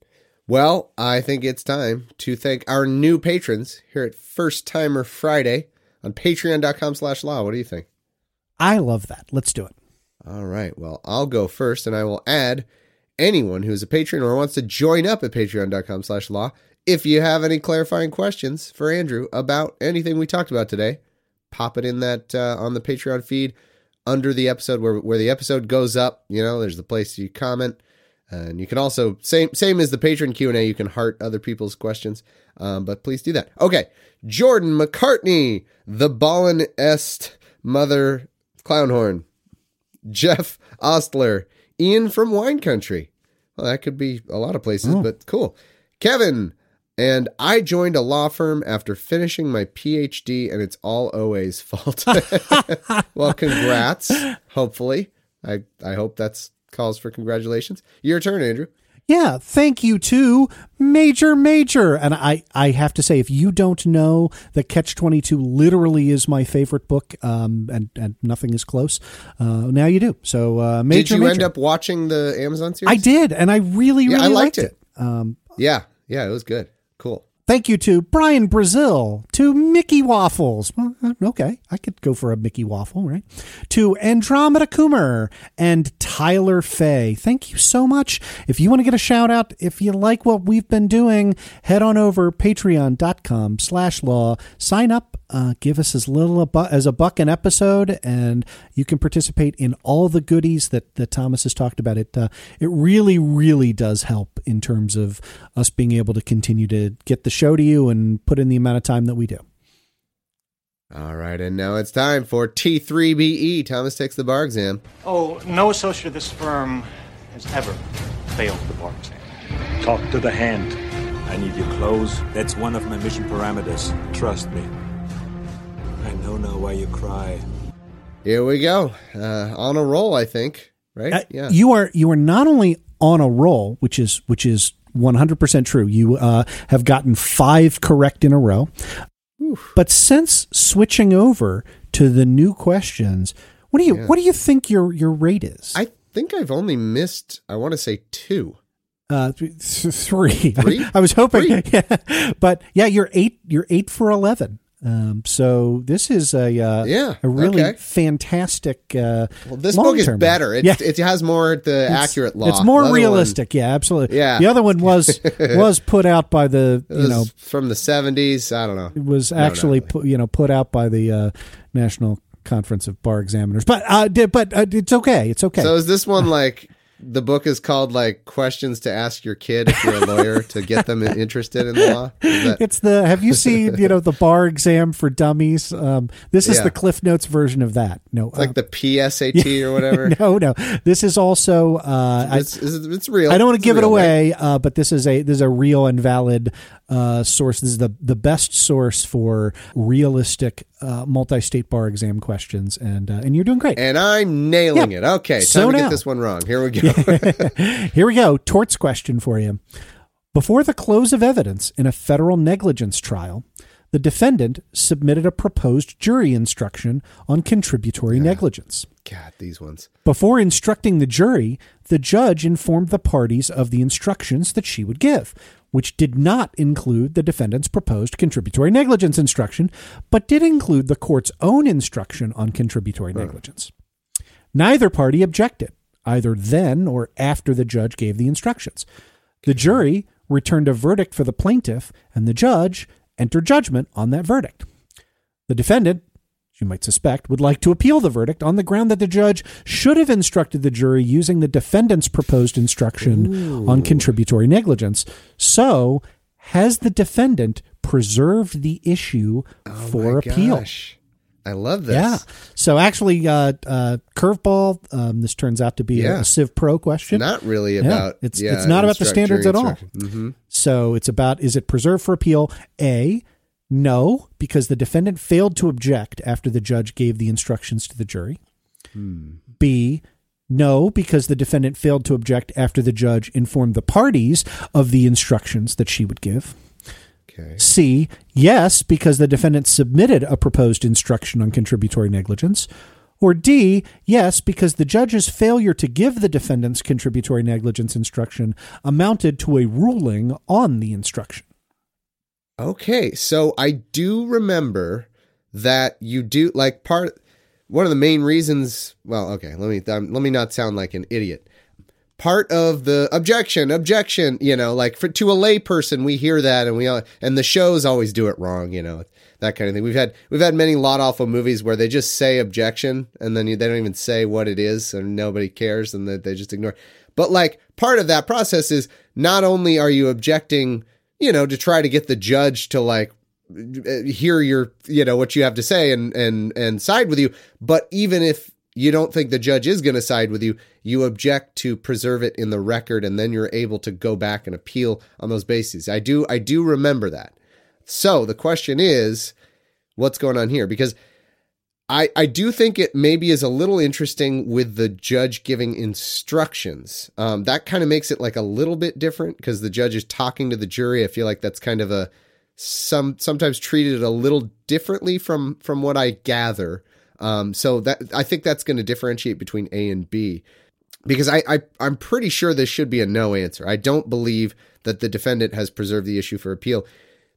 Well, I think it's time to thank our new patrons here at First Timer Friday on patreon.com slash law. What do you think? I love that. Let's do it. All right. Well, I'll go first, and I will add anyone who's a patron or wants to join up at patreon.com slash law. If you have any clarifying questions for Andrew about anything we talked about today, pop it in that uh, on the Patreon feed under the episode where, where the episode goes up. You know, there's the place you comment. And you can also, same same as the patron Q and A, you can heart other people's questions, um, but please do that. Okay, Jordan McCartney, the Ballin Est Mother Clownhorn, Jeff Ostler, Ian from Wine Country. Well, that could be a lot of places, oh. but cool. Kevin, and I joined a law firm after finishing my P H D, and it's all O A's fault. Well, congrats, hopefully. I, I hope that's calls for congratulations. Your turn, Andrew. Yeah, thank you to Major Major. And I, I have to say, if you don't know that Catch twenty-two literally is my favorite book, um, and, and nothing is close, uh, now you do. So uh, Major Major. Did you Major. end up watching the Amazon series? I did, and I really, really yeah, I liked, liked it. it. Um, yeah, yeah, it was good. Cool. Thank you to Brian Brazil, to Mickey Waffles. Well, okay, I could go for a Mickey Waffle, right? To Andromeda Coomer and Tyler Fay. Thank you so much. If you want to get a shout out, if you like what we've been doing, head on over patreon.com slash law. Sign up. Uh, give us as little a bu- as a buck an episode, and you can participate in all the goodies that, that Thomas has talked about. It uh, it really, really does help in terms of us being able to continue to get the show to you and put in the amount of time that we do. All right, and now it's time for T three B E. Thomas takes the bar exam. Oh, no associate of this firm has ever failed the bar exam. Talk to the hand. I need your clothes. That's one of my mission parameters. Trust me. I know now why you cry. Here we go. Uh, on a roll, I think. Right? Uh, yeah. You are you are not only on a roll, which is which is one hundred percent true. You uh, have gotten five correct in a row. Oof. But since switching over to the new questions, what do you yeah. what do you think your your rate is? I think I've only missed, I want to say two. Uh, th- th- three. three. I was hoping. Yeah. But yeah, you're eight. You're eight for eleven. Um, so this is a uh, yeah, a really okay. fantastic. Uh, well, this book is better. It yeah. it has more the it's, accurate law. It's more realistic. One, yeah, absolutely. Yeah. The other one was was put out by the you know from the seventies. I don't know. It was actually no, no, no. Put, you know put out by the uh, National Conference of Bar Examiners. But uh, but uh, it's okay. It's okay. So is this one like? The book is called like questions to ask your kid if you're a lawyer to get them interested in the law. That... It's the, have you seen, you know, the bar exam for dummies? Um, this is yeah. the Cliff Notes version of that. No, it's uh, like the P S A T yeah, or whatever. No, no, this is also, uh, it's, it's, it's real. I don't want to give real, it away, right? uh, but this is a, this is a real and valid, uh, source. This is the, the best source for realistic, uh, multi-state bar exam questions. And, uh, and you're doing great. And I'm nailing yeah. it. Okay. Time so to now. Get this one wrong. Here we go. Here we go. Torts question for you. Before the close of evidence in a federal negligence trial, the defendant submitted a proposed jury instruction on contributory yeah. negligence. God, these ones. Before instructing the jury, the judge informed the parties of the instructions that she would give, which did not include the defendant's proposed contributory negligence instruction, but did include the court's own instruction on contributory huh. negligence. Neither party objected, either then or after the judge gave the instructions. The jury returned a verdict for the plaintiff, and the judge entered judgment on that verdict. The defendant, as you might suspect, would like to appeal the verdict on the ground that the judge should have instructed the jury using the defendant's proposed instruction Ooh. On contributory negligence. So, has the defendant preserved the issue oh for appeal? Gosh. I love this. Yeah. So actually, uh, uh, curveball. Um, this turns out to be yeah. a, a Civ Pro question. It's not really about. Yeah. It's yeah, it's not about the standards at all. Mm-hmm. So it's about, is it preserved for appeal? A, no, because the defendant failed to object after the judge gave the instructions to the jury. Hmm. B, no, because the defendant failed to object after the judge informed the parties of the instructions that she would give. Okay. C, yes, because the defendant submitted a proposed instruction on contributory negligence. Or D, yes, because the judge's failure to give the defendant's contributory negligence instruction amounted to a ruling on the instruction. Okay, so I do remember that you do, like, part, one of the main reasons, well, okay, let me, um, let me not sound like an idiot. Part of the objection, objection, you know, like for, to a lay person, we hear that and we all, and the shows always do it wrong, you know, that kind of thing. We've had we've had many Lotolfo movies where they just say objection and then you, they don't even say what it is and nobody cares and they, they just ignore it. But like part of that process is not only are you objecting, you know, to try to get the judge to like hear your, you know, what you have to say and and and side with you, but even if you don't think the judge is going to side with you, you object to preserve it in the record, and then you're able to go back and appeal on those bases. I do I do remember that. So the question is, what's going on here? Because I, I do think it maybe is a little interesting with the judge giving instructions. Um, that kind of makes it like a little bit different because the judge is talking to the jury. I feel like that's kind of a some sometimes treated a little differently from from what I gather. Um, so that, I think that's going to differentiate between A and B because I, I, I'm pretty sure this should be a no answer. I don't believe that the defendant has preserved the issue for appeal.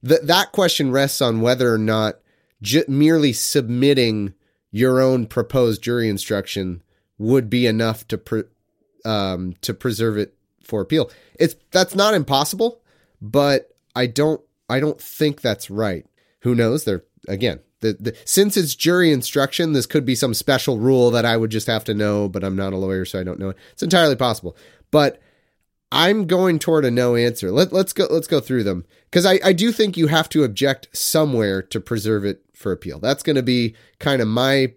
That that question rests on whether or not j- merely submitting your own proposed jury instruction would be enough to, pre- um, to preserve it for appeal. It's, that's not impossible, but I don't, I don't think that's right. Who knows? They're again, The, the, since it's jury instruction, this could be some special rule that I would just have to know, but I'm not a lawyer, so I don't know it. It's entirely possible, but I'm going toward a no answer. Let, let's go, let's go through them. Cause I, I do think you have to object somewhere to preserve it for appeal. That's going to be kind of my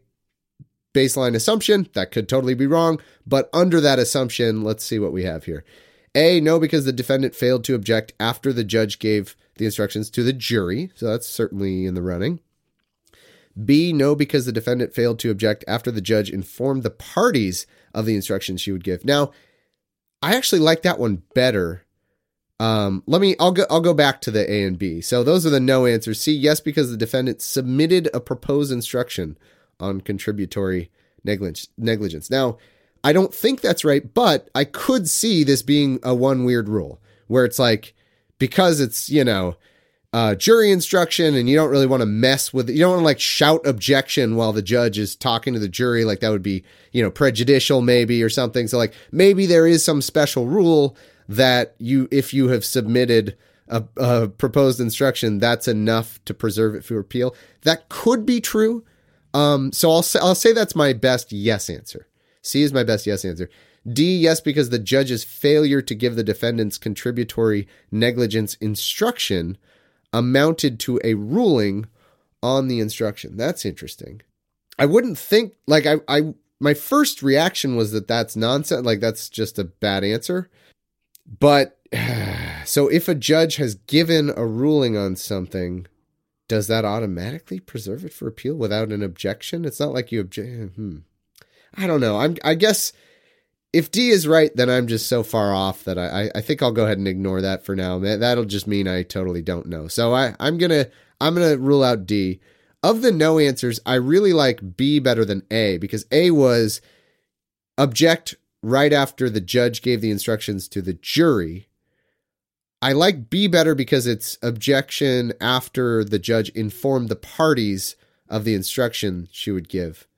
baseline assumption. That could totally be wrong, but under that assumption, let's see what we have here. A, no, because the defendant failed to object after the judge gave the instructions to the jury. So that's certainly in the running. B, no, because the defendant failed to object after the judge informed the parties of the instructions she would give. Now, I actually like that one better. Um, let me, I'll go, I'll go back to the A and B. So those are the no answers. C, yes, because the defendant submitted a proposed instruction on contributory negligence. Now, I don't think that's right, but I could see this being a one weird rule where it's like, because it's, you know, uh, jury instruction, and you don't really want to mess with it. You don't want to like shout objection while the judge is talking to the jury. Like that would be, you know, prejudicial maybe or something. So like maybe there is some special rule that you, if you have submitted a, a proposed instruction, that's enough to preserve it for appeal. That could be true. Um, so I'll say, I'll say that's my best yes answer. C is my best yes answer. D, yes, because the judge's failure to give the defendant's contributory negligence instruction amounted to a ruling on the instruction. That's interesting. I wouldn't think, like, I, I, my first reaction was that that's nonsense. Like, that's just a bad answer. But, so if a judge has given a ruling on something, does that automatically preserve it for appeal without an objection? It's not like you object. Hmm. I don't know. I'm, I guess... If D is right, then I'm just so far off that I, I think I'll go ahead and ignore that for now. That'll just mean I totally don't know. So I, I'm gonna I'm gonna rule out D. Of the no answers, I really like B better than A, because A was object right after the judge gave the instructions to the jury. I like B better because it's objection after the judge informed the parties of the instruction she would give.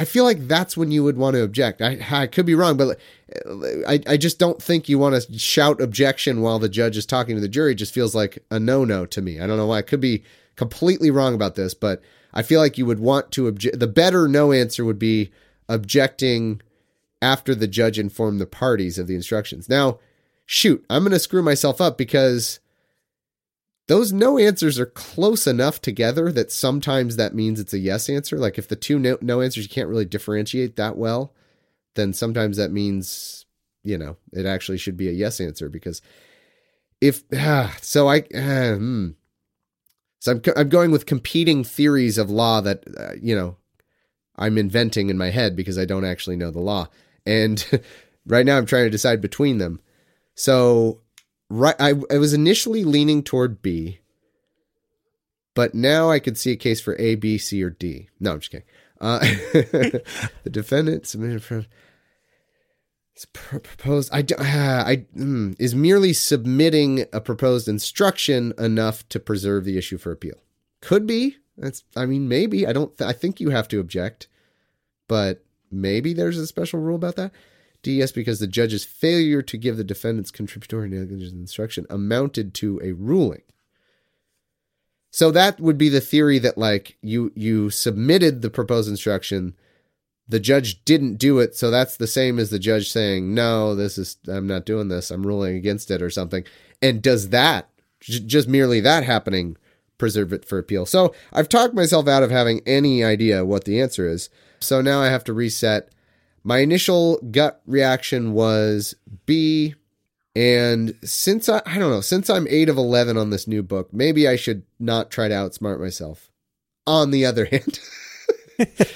I feel like that's when you would want to object. I, I could be wrong, but I, I just don't think you want to shout objection while the judge is talking to the jury. It just feels like a no-no to me. I don't know why. I could be completely wrong about this, but I feel like you would want to object. The better no answer would be objecting after the judge informed the parties of the instructions. Now, shoot, I'm going to screw myself up because those no answers are close enough together that sometimes that means it's a yes answer. Like if the two no, no answers, you can't really differentiate that well, then sometimes that means, you know, it actually should be a yes answer because if, ah, so I, ah, hmm. so I'm, I'm going with competing theories of law that, uh, you know, I'm inventing in my head because I don't actually know the law. And right now I'm trying to decide between them. So Right, I, I was initially leaning toward B, but now I could see a case for A, B, C, or D. No, I'm just kidding. Uh, the defendant submitted pro- proposed. I, I mm, is merely submitting a proposed instruction enough to preserve the issue for appeal. Could be. That's. I mean, maybe. I don't. Th- I think you have to object, but maybe there's a special rule about that. D, yes, because the judge's failure to give the defendant's contributory negligence instruction amounted to a ruling. So that would be the theory that, like, you you submitted the proposed instruction, the judge didn't do it, so that's the same as the judge saying, no, this is, I'm not doing this, I'm ruling against it or something. And does that, j- just merely that happening, preserve it for appeal? So I've talked myself out of having any idea what the answer is. So now I have to reset. My initial gut reaction was B, and since I, I don't know, since I'm eight of eleven on this new book, maybe I should not try to outsmart myself. On the other hand,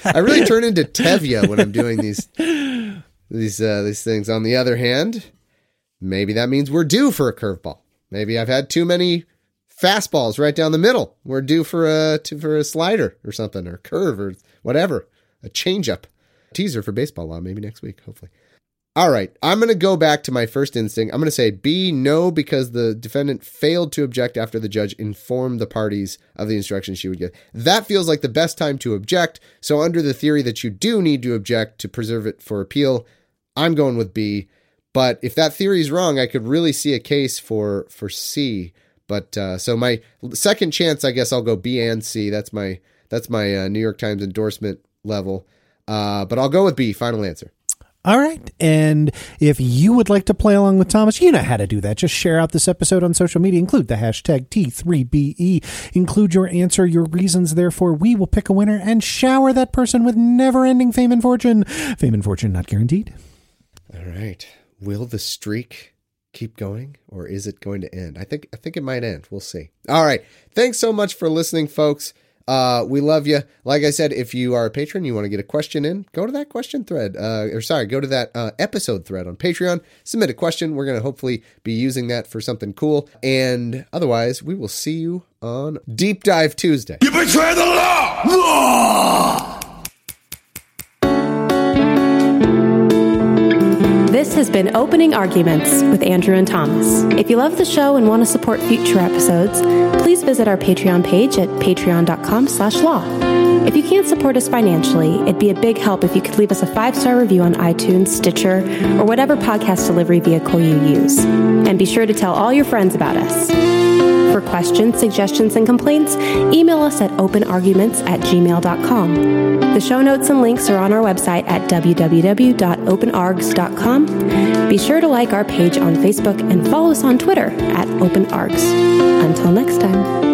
I really turn into Tevye when I'm doing these, these, uh, these things. On the other hand, maybe that means we're due for a curveball. Maybe I've had too many fastballs right down the middle. We're due for a, to, for a slider or something, or curve or whatever, a changeup. Teaser for baseball law, maybe next week, hopefully. All right, I'm going to go back to my first instinct. I'm going to say B, no, because the defendant failed to object after the judge informed the parties of the instruction she would give. That feels like the best time to object. So under the theory that you do need to object to preserve it for appeal, I'm going with B. But if that theory is wrong, I could really see a case for for C. But uh, so my second chance, I guess I'll go B and C. That's my that's my uh, New York Times endorsement level. Uh, but I'll go with B, final answer. All right. And if you would like to play along with Thomas, you know how to do that. Just share out this episode on social media. Include the hashtag T three B E. Include your answer, your reasons. Therefore, we will pick a winner and shower that person with never-ending fame and fortune. Fame and fortune not guaranteed. All right. Will the streak keep going, or is it going to end? I think I think it might end. We'll see. All right. Thanks so much for listening, folks. Uh, we love you. Like I said, if you are a patron, you want to get a question in, go to that question thread, uh, or sorry, go to that, uh, episode thread on Patreon, submit a question. We're going to hopefully be using that for something cool. And otherwise we will see you on Deep Dive Tuesday. You betray the law! Law! This has been Opening Arguments with Andrew and Thomas. If you love the show and want to support future episodes, please visit our Patreon page at patreon.com slash law. If you can't support us financially, it'd be a big help if you could leave us a five-star review on iTunes, Stitcher, or whatever podcast delivery vehicle you use. And be sure to tell all your friends about us. For questions, suggestions, and complaints, email us at openarguments at gmail.com. The show notes and links are on our website at w w w dot open args dot com. Be sure to like our page on Facebook and follow us on Twitter at openargs. Until next time.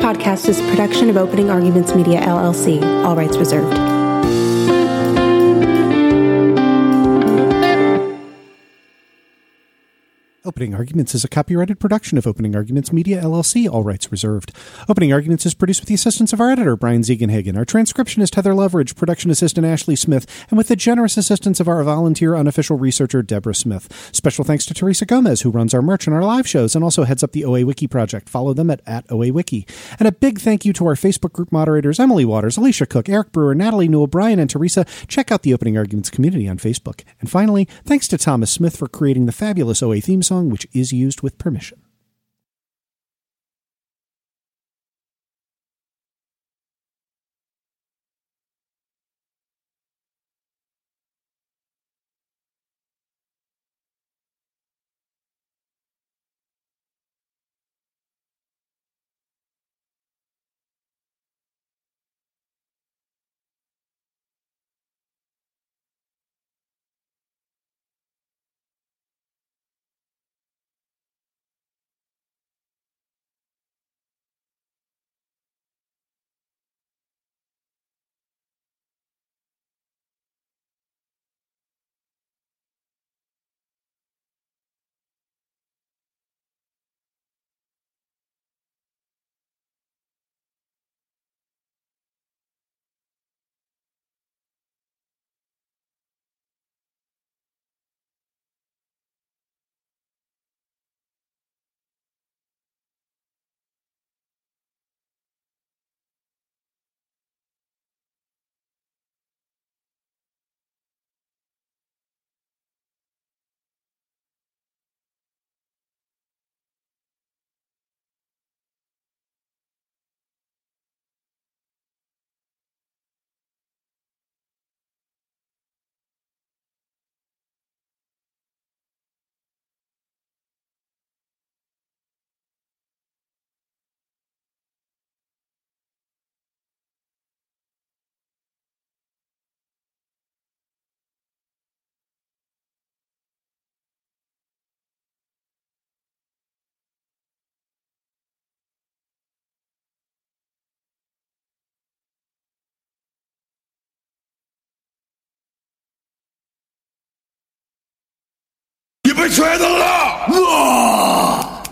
Podcast is a production of Opening Arguments Media, L L C. All rights reserved. Opening Arguments is a copyrighted production of Opening Arguments Media, L L C, all rights reserved. Opening Arguments is produced with the assistance of our editor, Brian Ziegenhagen, our transcriptionist, Heather Loveridge, production assistant, Ashley Smith, and with the generous assistance of our volunteer unofficial researcher, Deborah Smith. Special thanks to Teresa Gomez, who runs our merch and our live shows and also heads up the O A Wiki project. Follow them at, at O A Wiki. And a big thank you to our Facebook group moderators, Emily Waters, Alicia Cook, Eric Brewer, Natalie Newell, Brian, and Teresa. Check out the Opening Arguments community on Facebook. And finally, thanks to Thomas Smith for creating the fabulous O A theme song, which is used with permission. Betray the law! Law!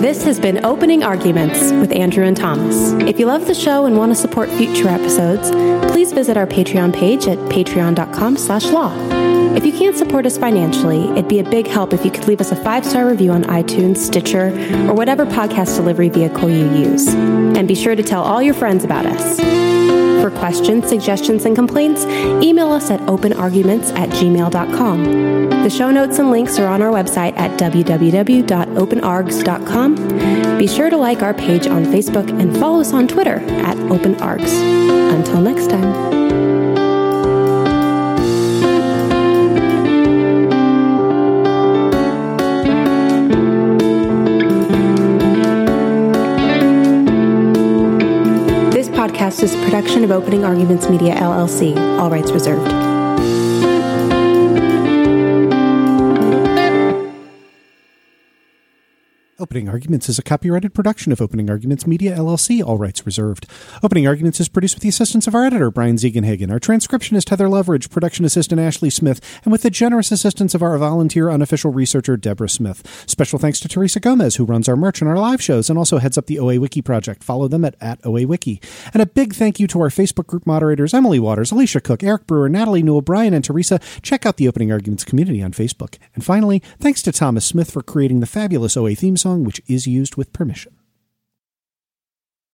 This has been Opening Arguments with Andrew and Thomas. If you love the show and want to support future episodes, please visit our Patreon page at patreon.com slash law. If you can't support us financially, it'd be a big help if you could leave us a five-star review on iTunes, Stitcher, or whatever podcast delivery vehicle you use. And be sure to tell all your friends about us. For questions, suggestions, and complaints, email us at openarguments at gmail.com. The show notes and links are on our website at w w w dot open args dot com. Be sure to like our page on Facebook and follow us on Twitter at openargs. Until next time. This podcast is a production of Opening Arguments Media, L L C. All rights reserved. Opening Arguments is a copyrighted production of Opening Arguments Media, L L C, all rights reserved. Opening Arguments is produced with the assistance of our editor, Brian Ziegenhagen, our transcriptionist, Heather Loveridge, production assistant, Ashley Smith, and with the generous assistance of our volunteer unofficial researcher, Deborah Smith. Special thanks to Teresa Gomez, who runs our merch and our live shows and also heads up the O A Wiki project. Follow them at, at O A Wiki. And a big thank you to our Facebook group moderators, Emily Waters, Alicia Cook, Eric Brewer, Natalie Newell, Brian, and Teresa. Check out the Opening Arguments community on Facebook. And finally, thanks to Thomas Smith for creating the fabulous O A theme song, which is used with permission.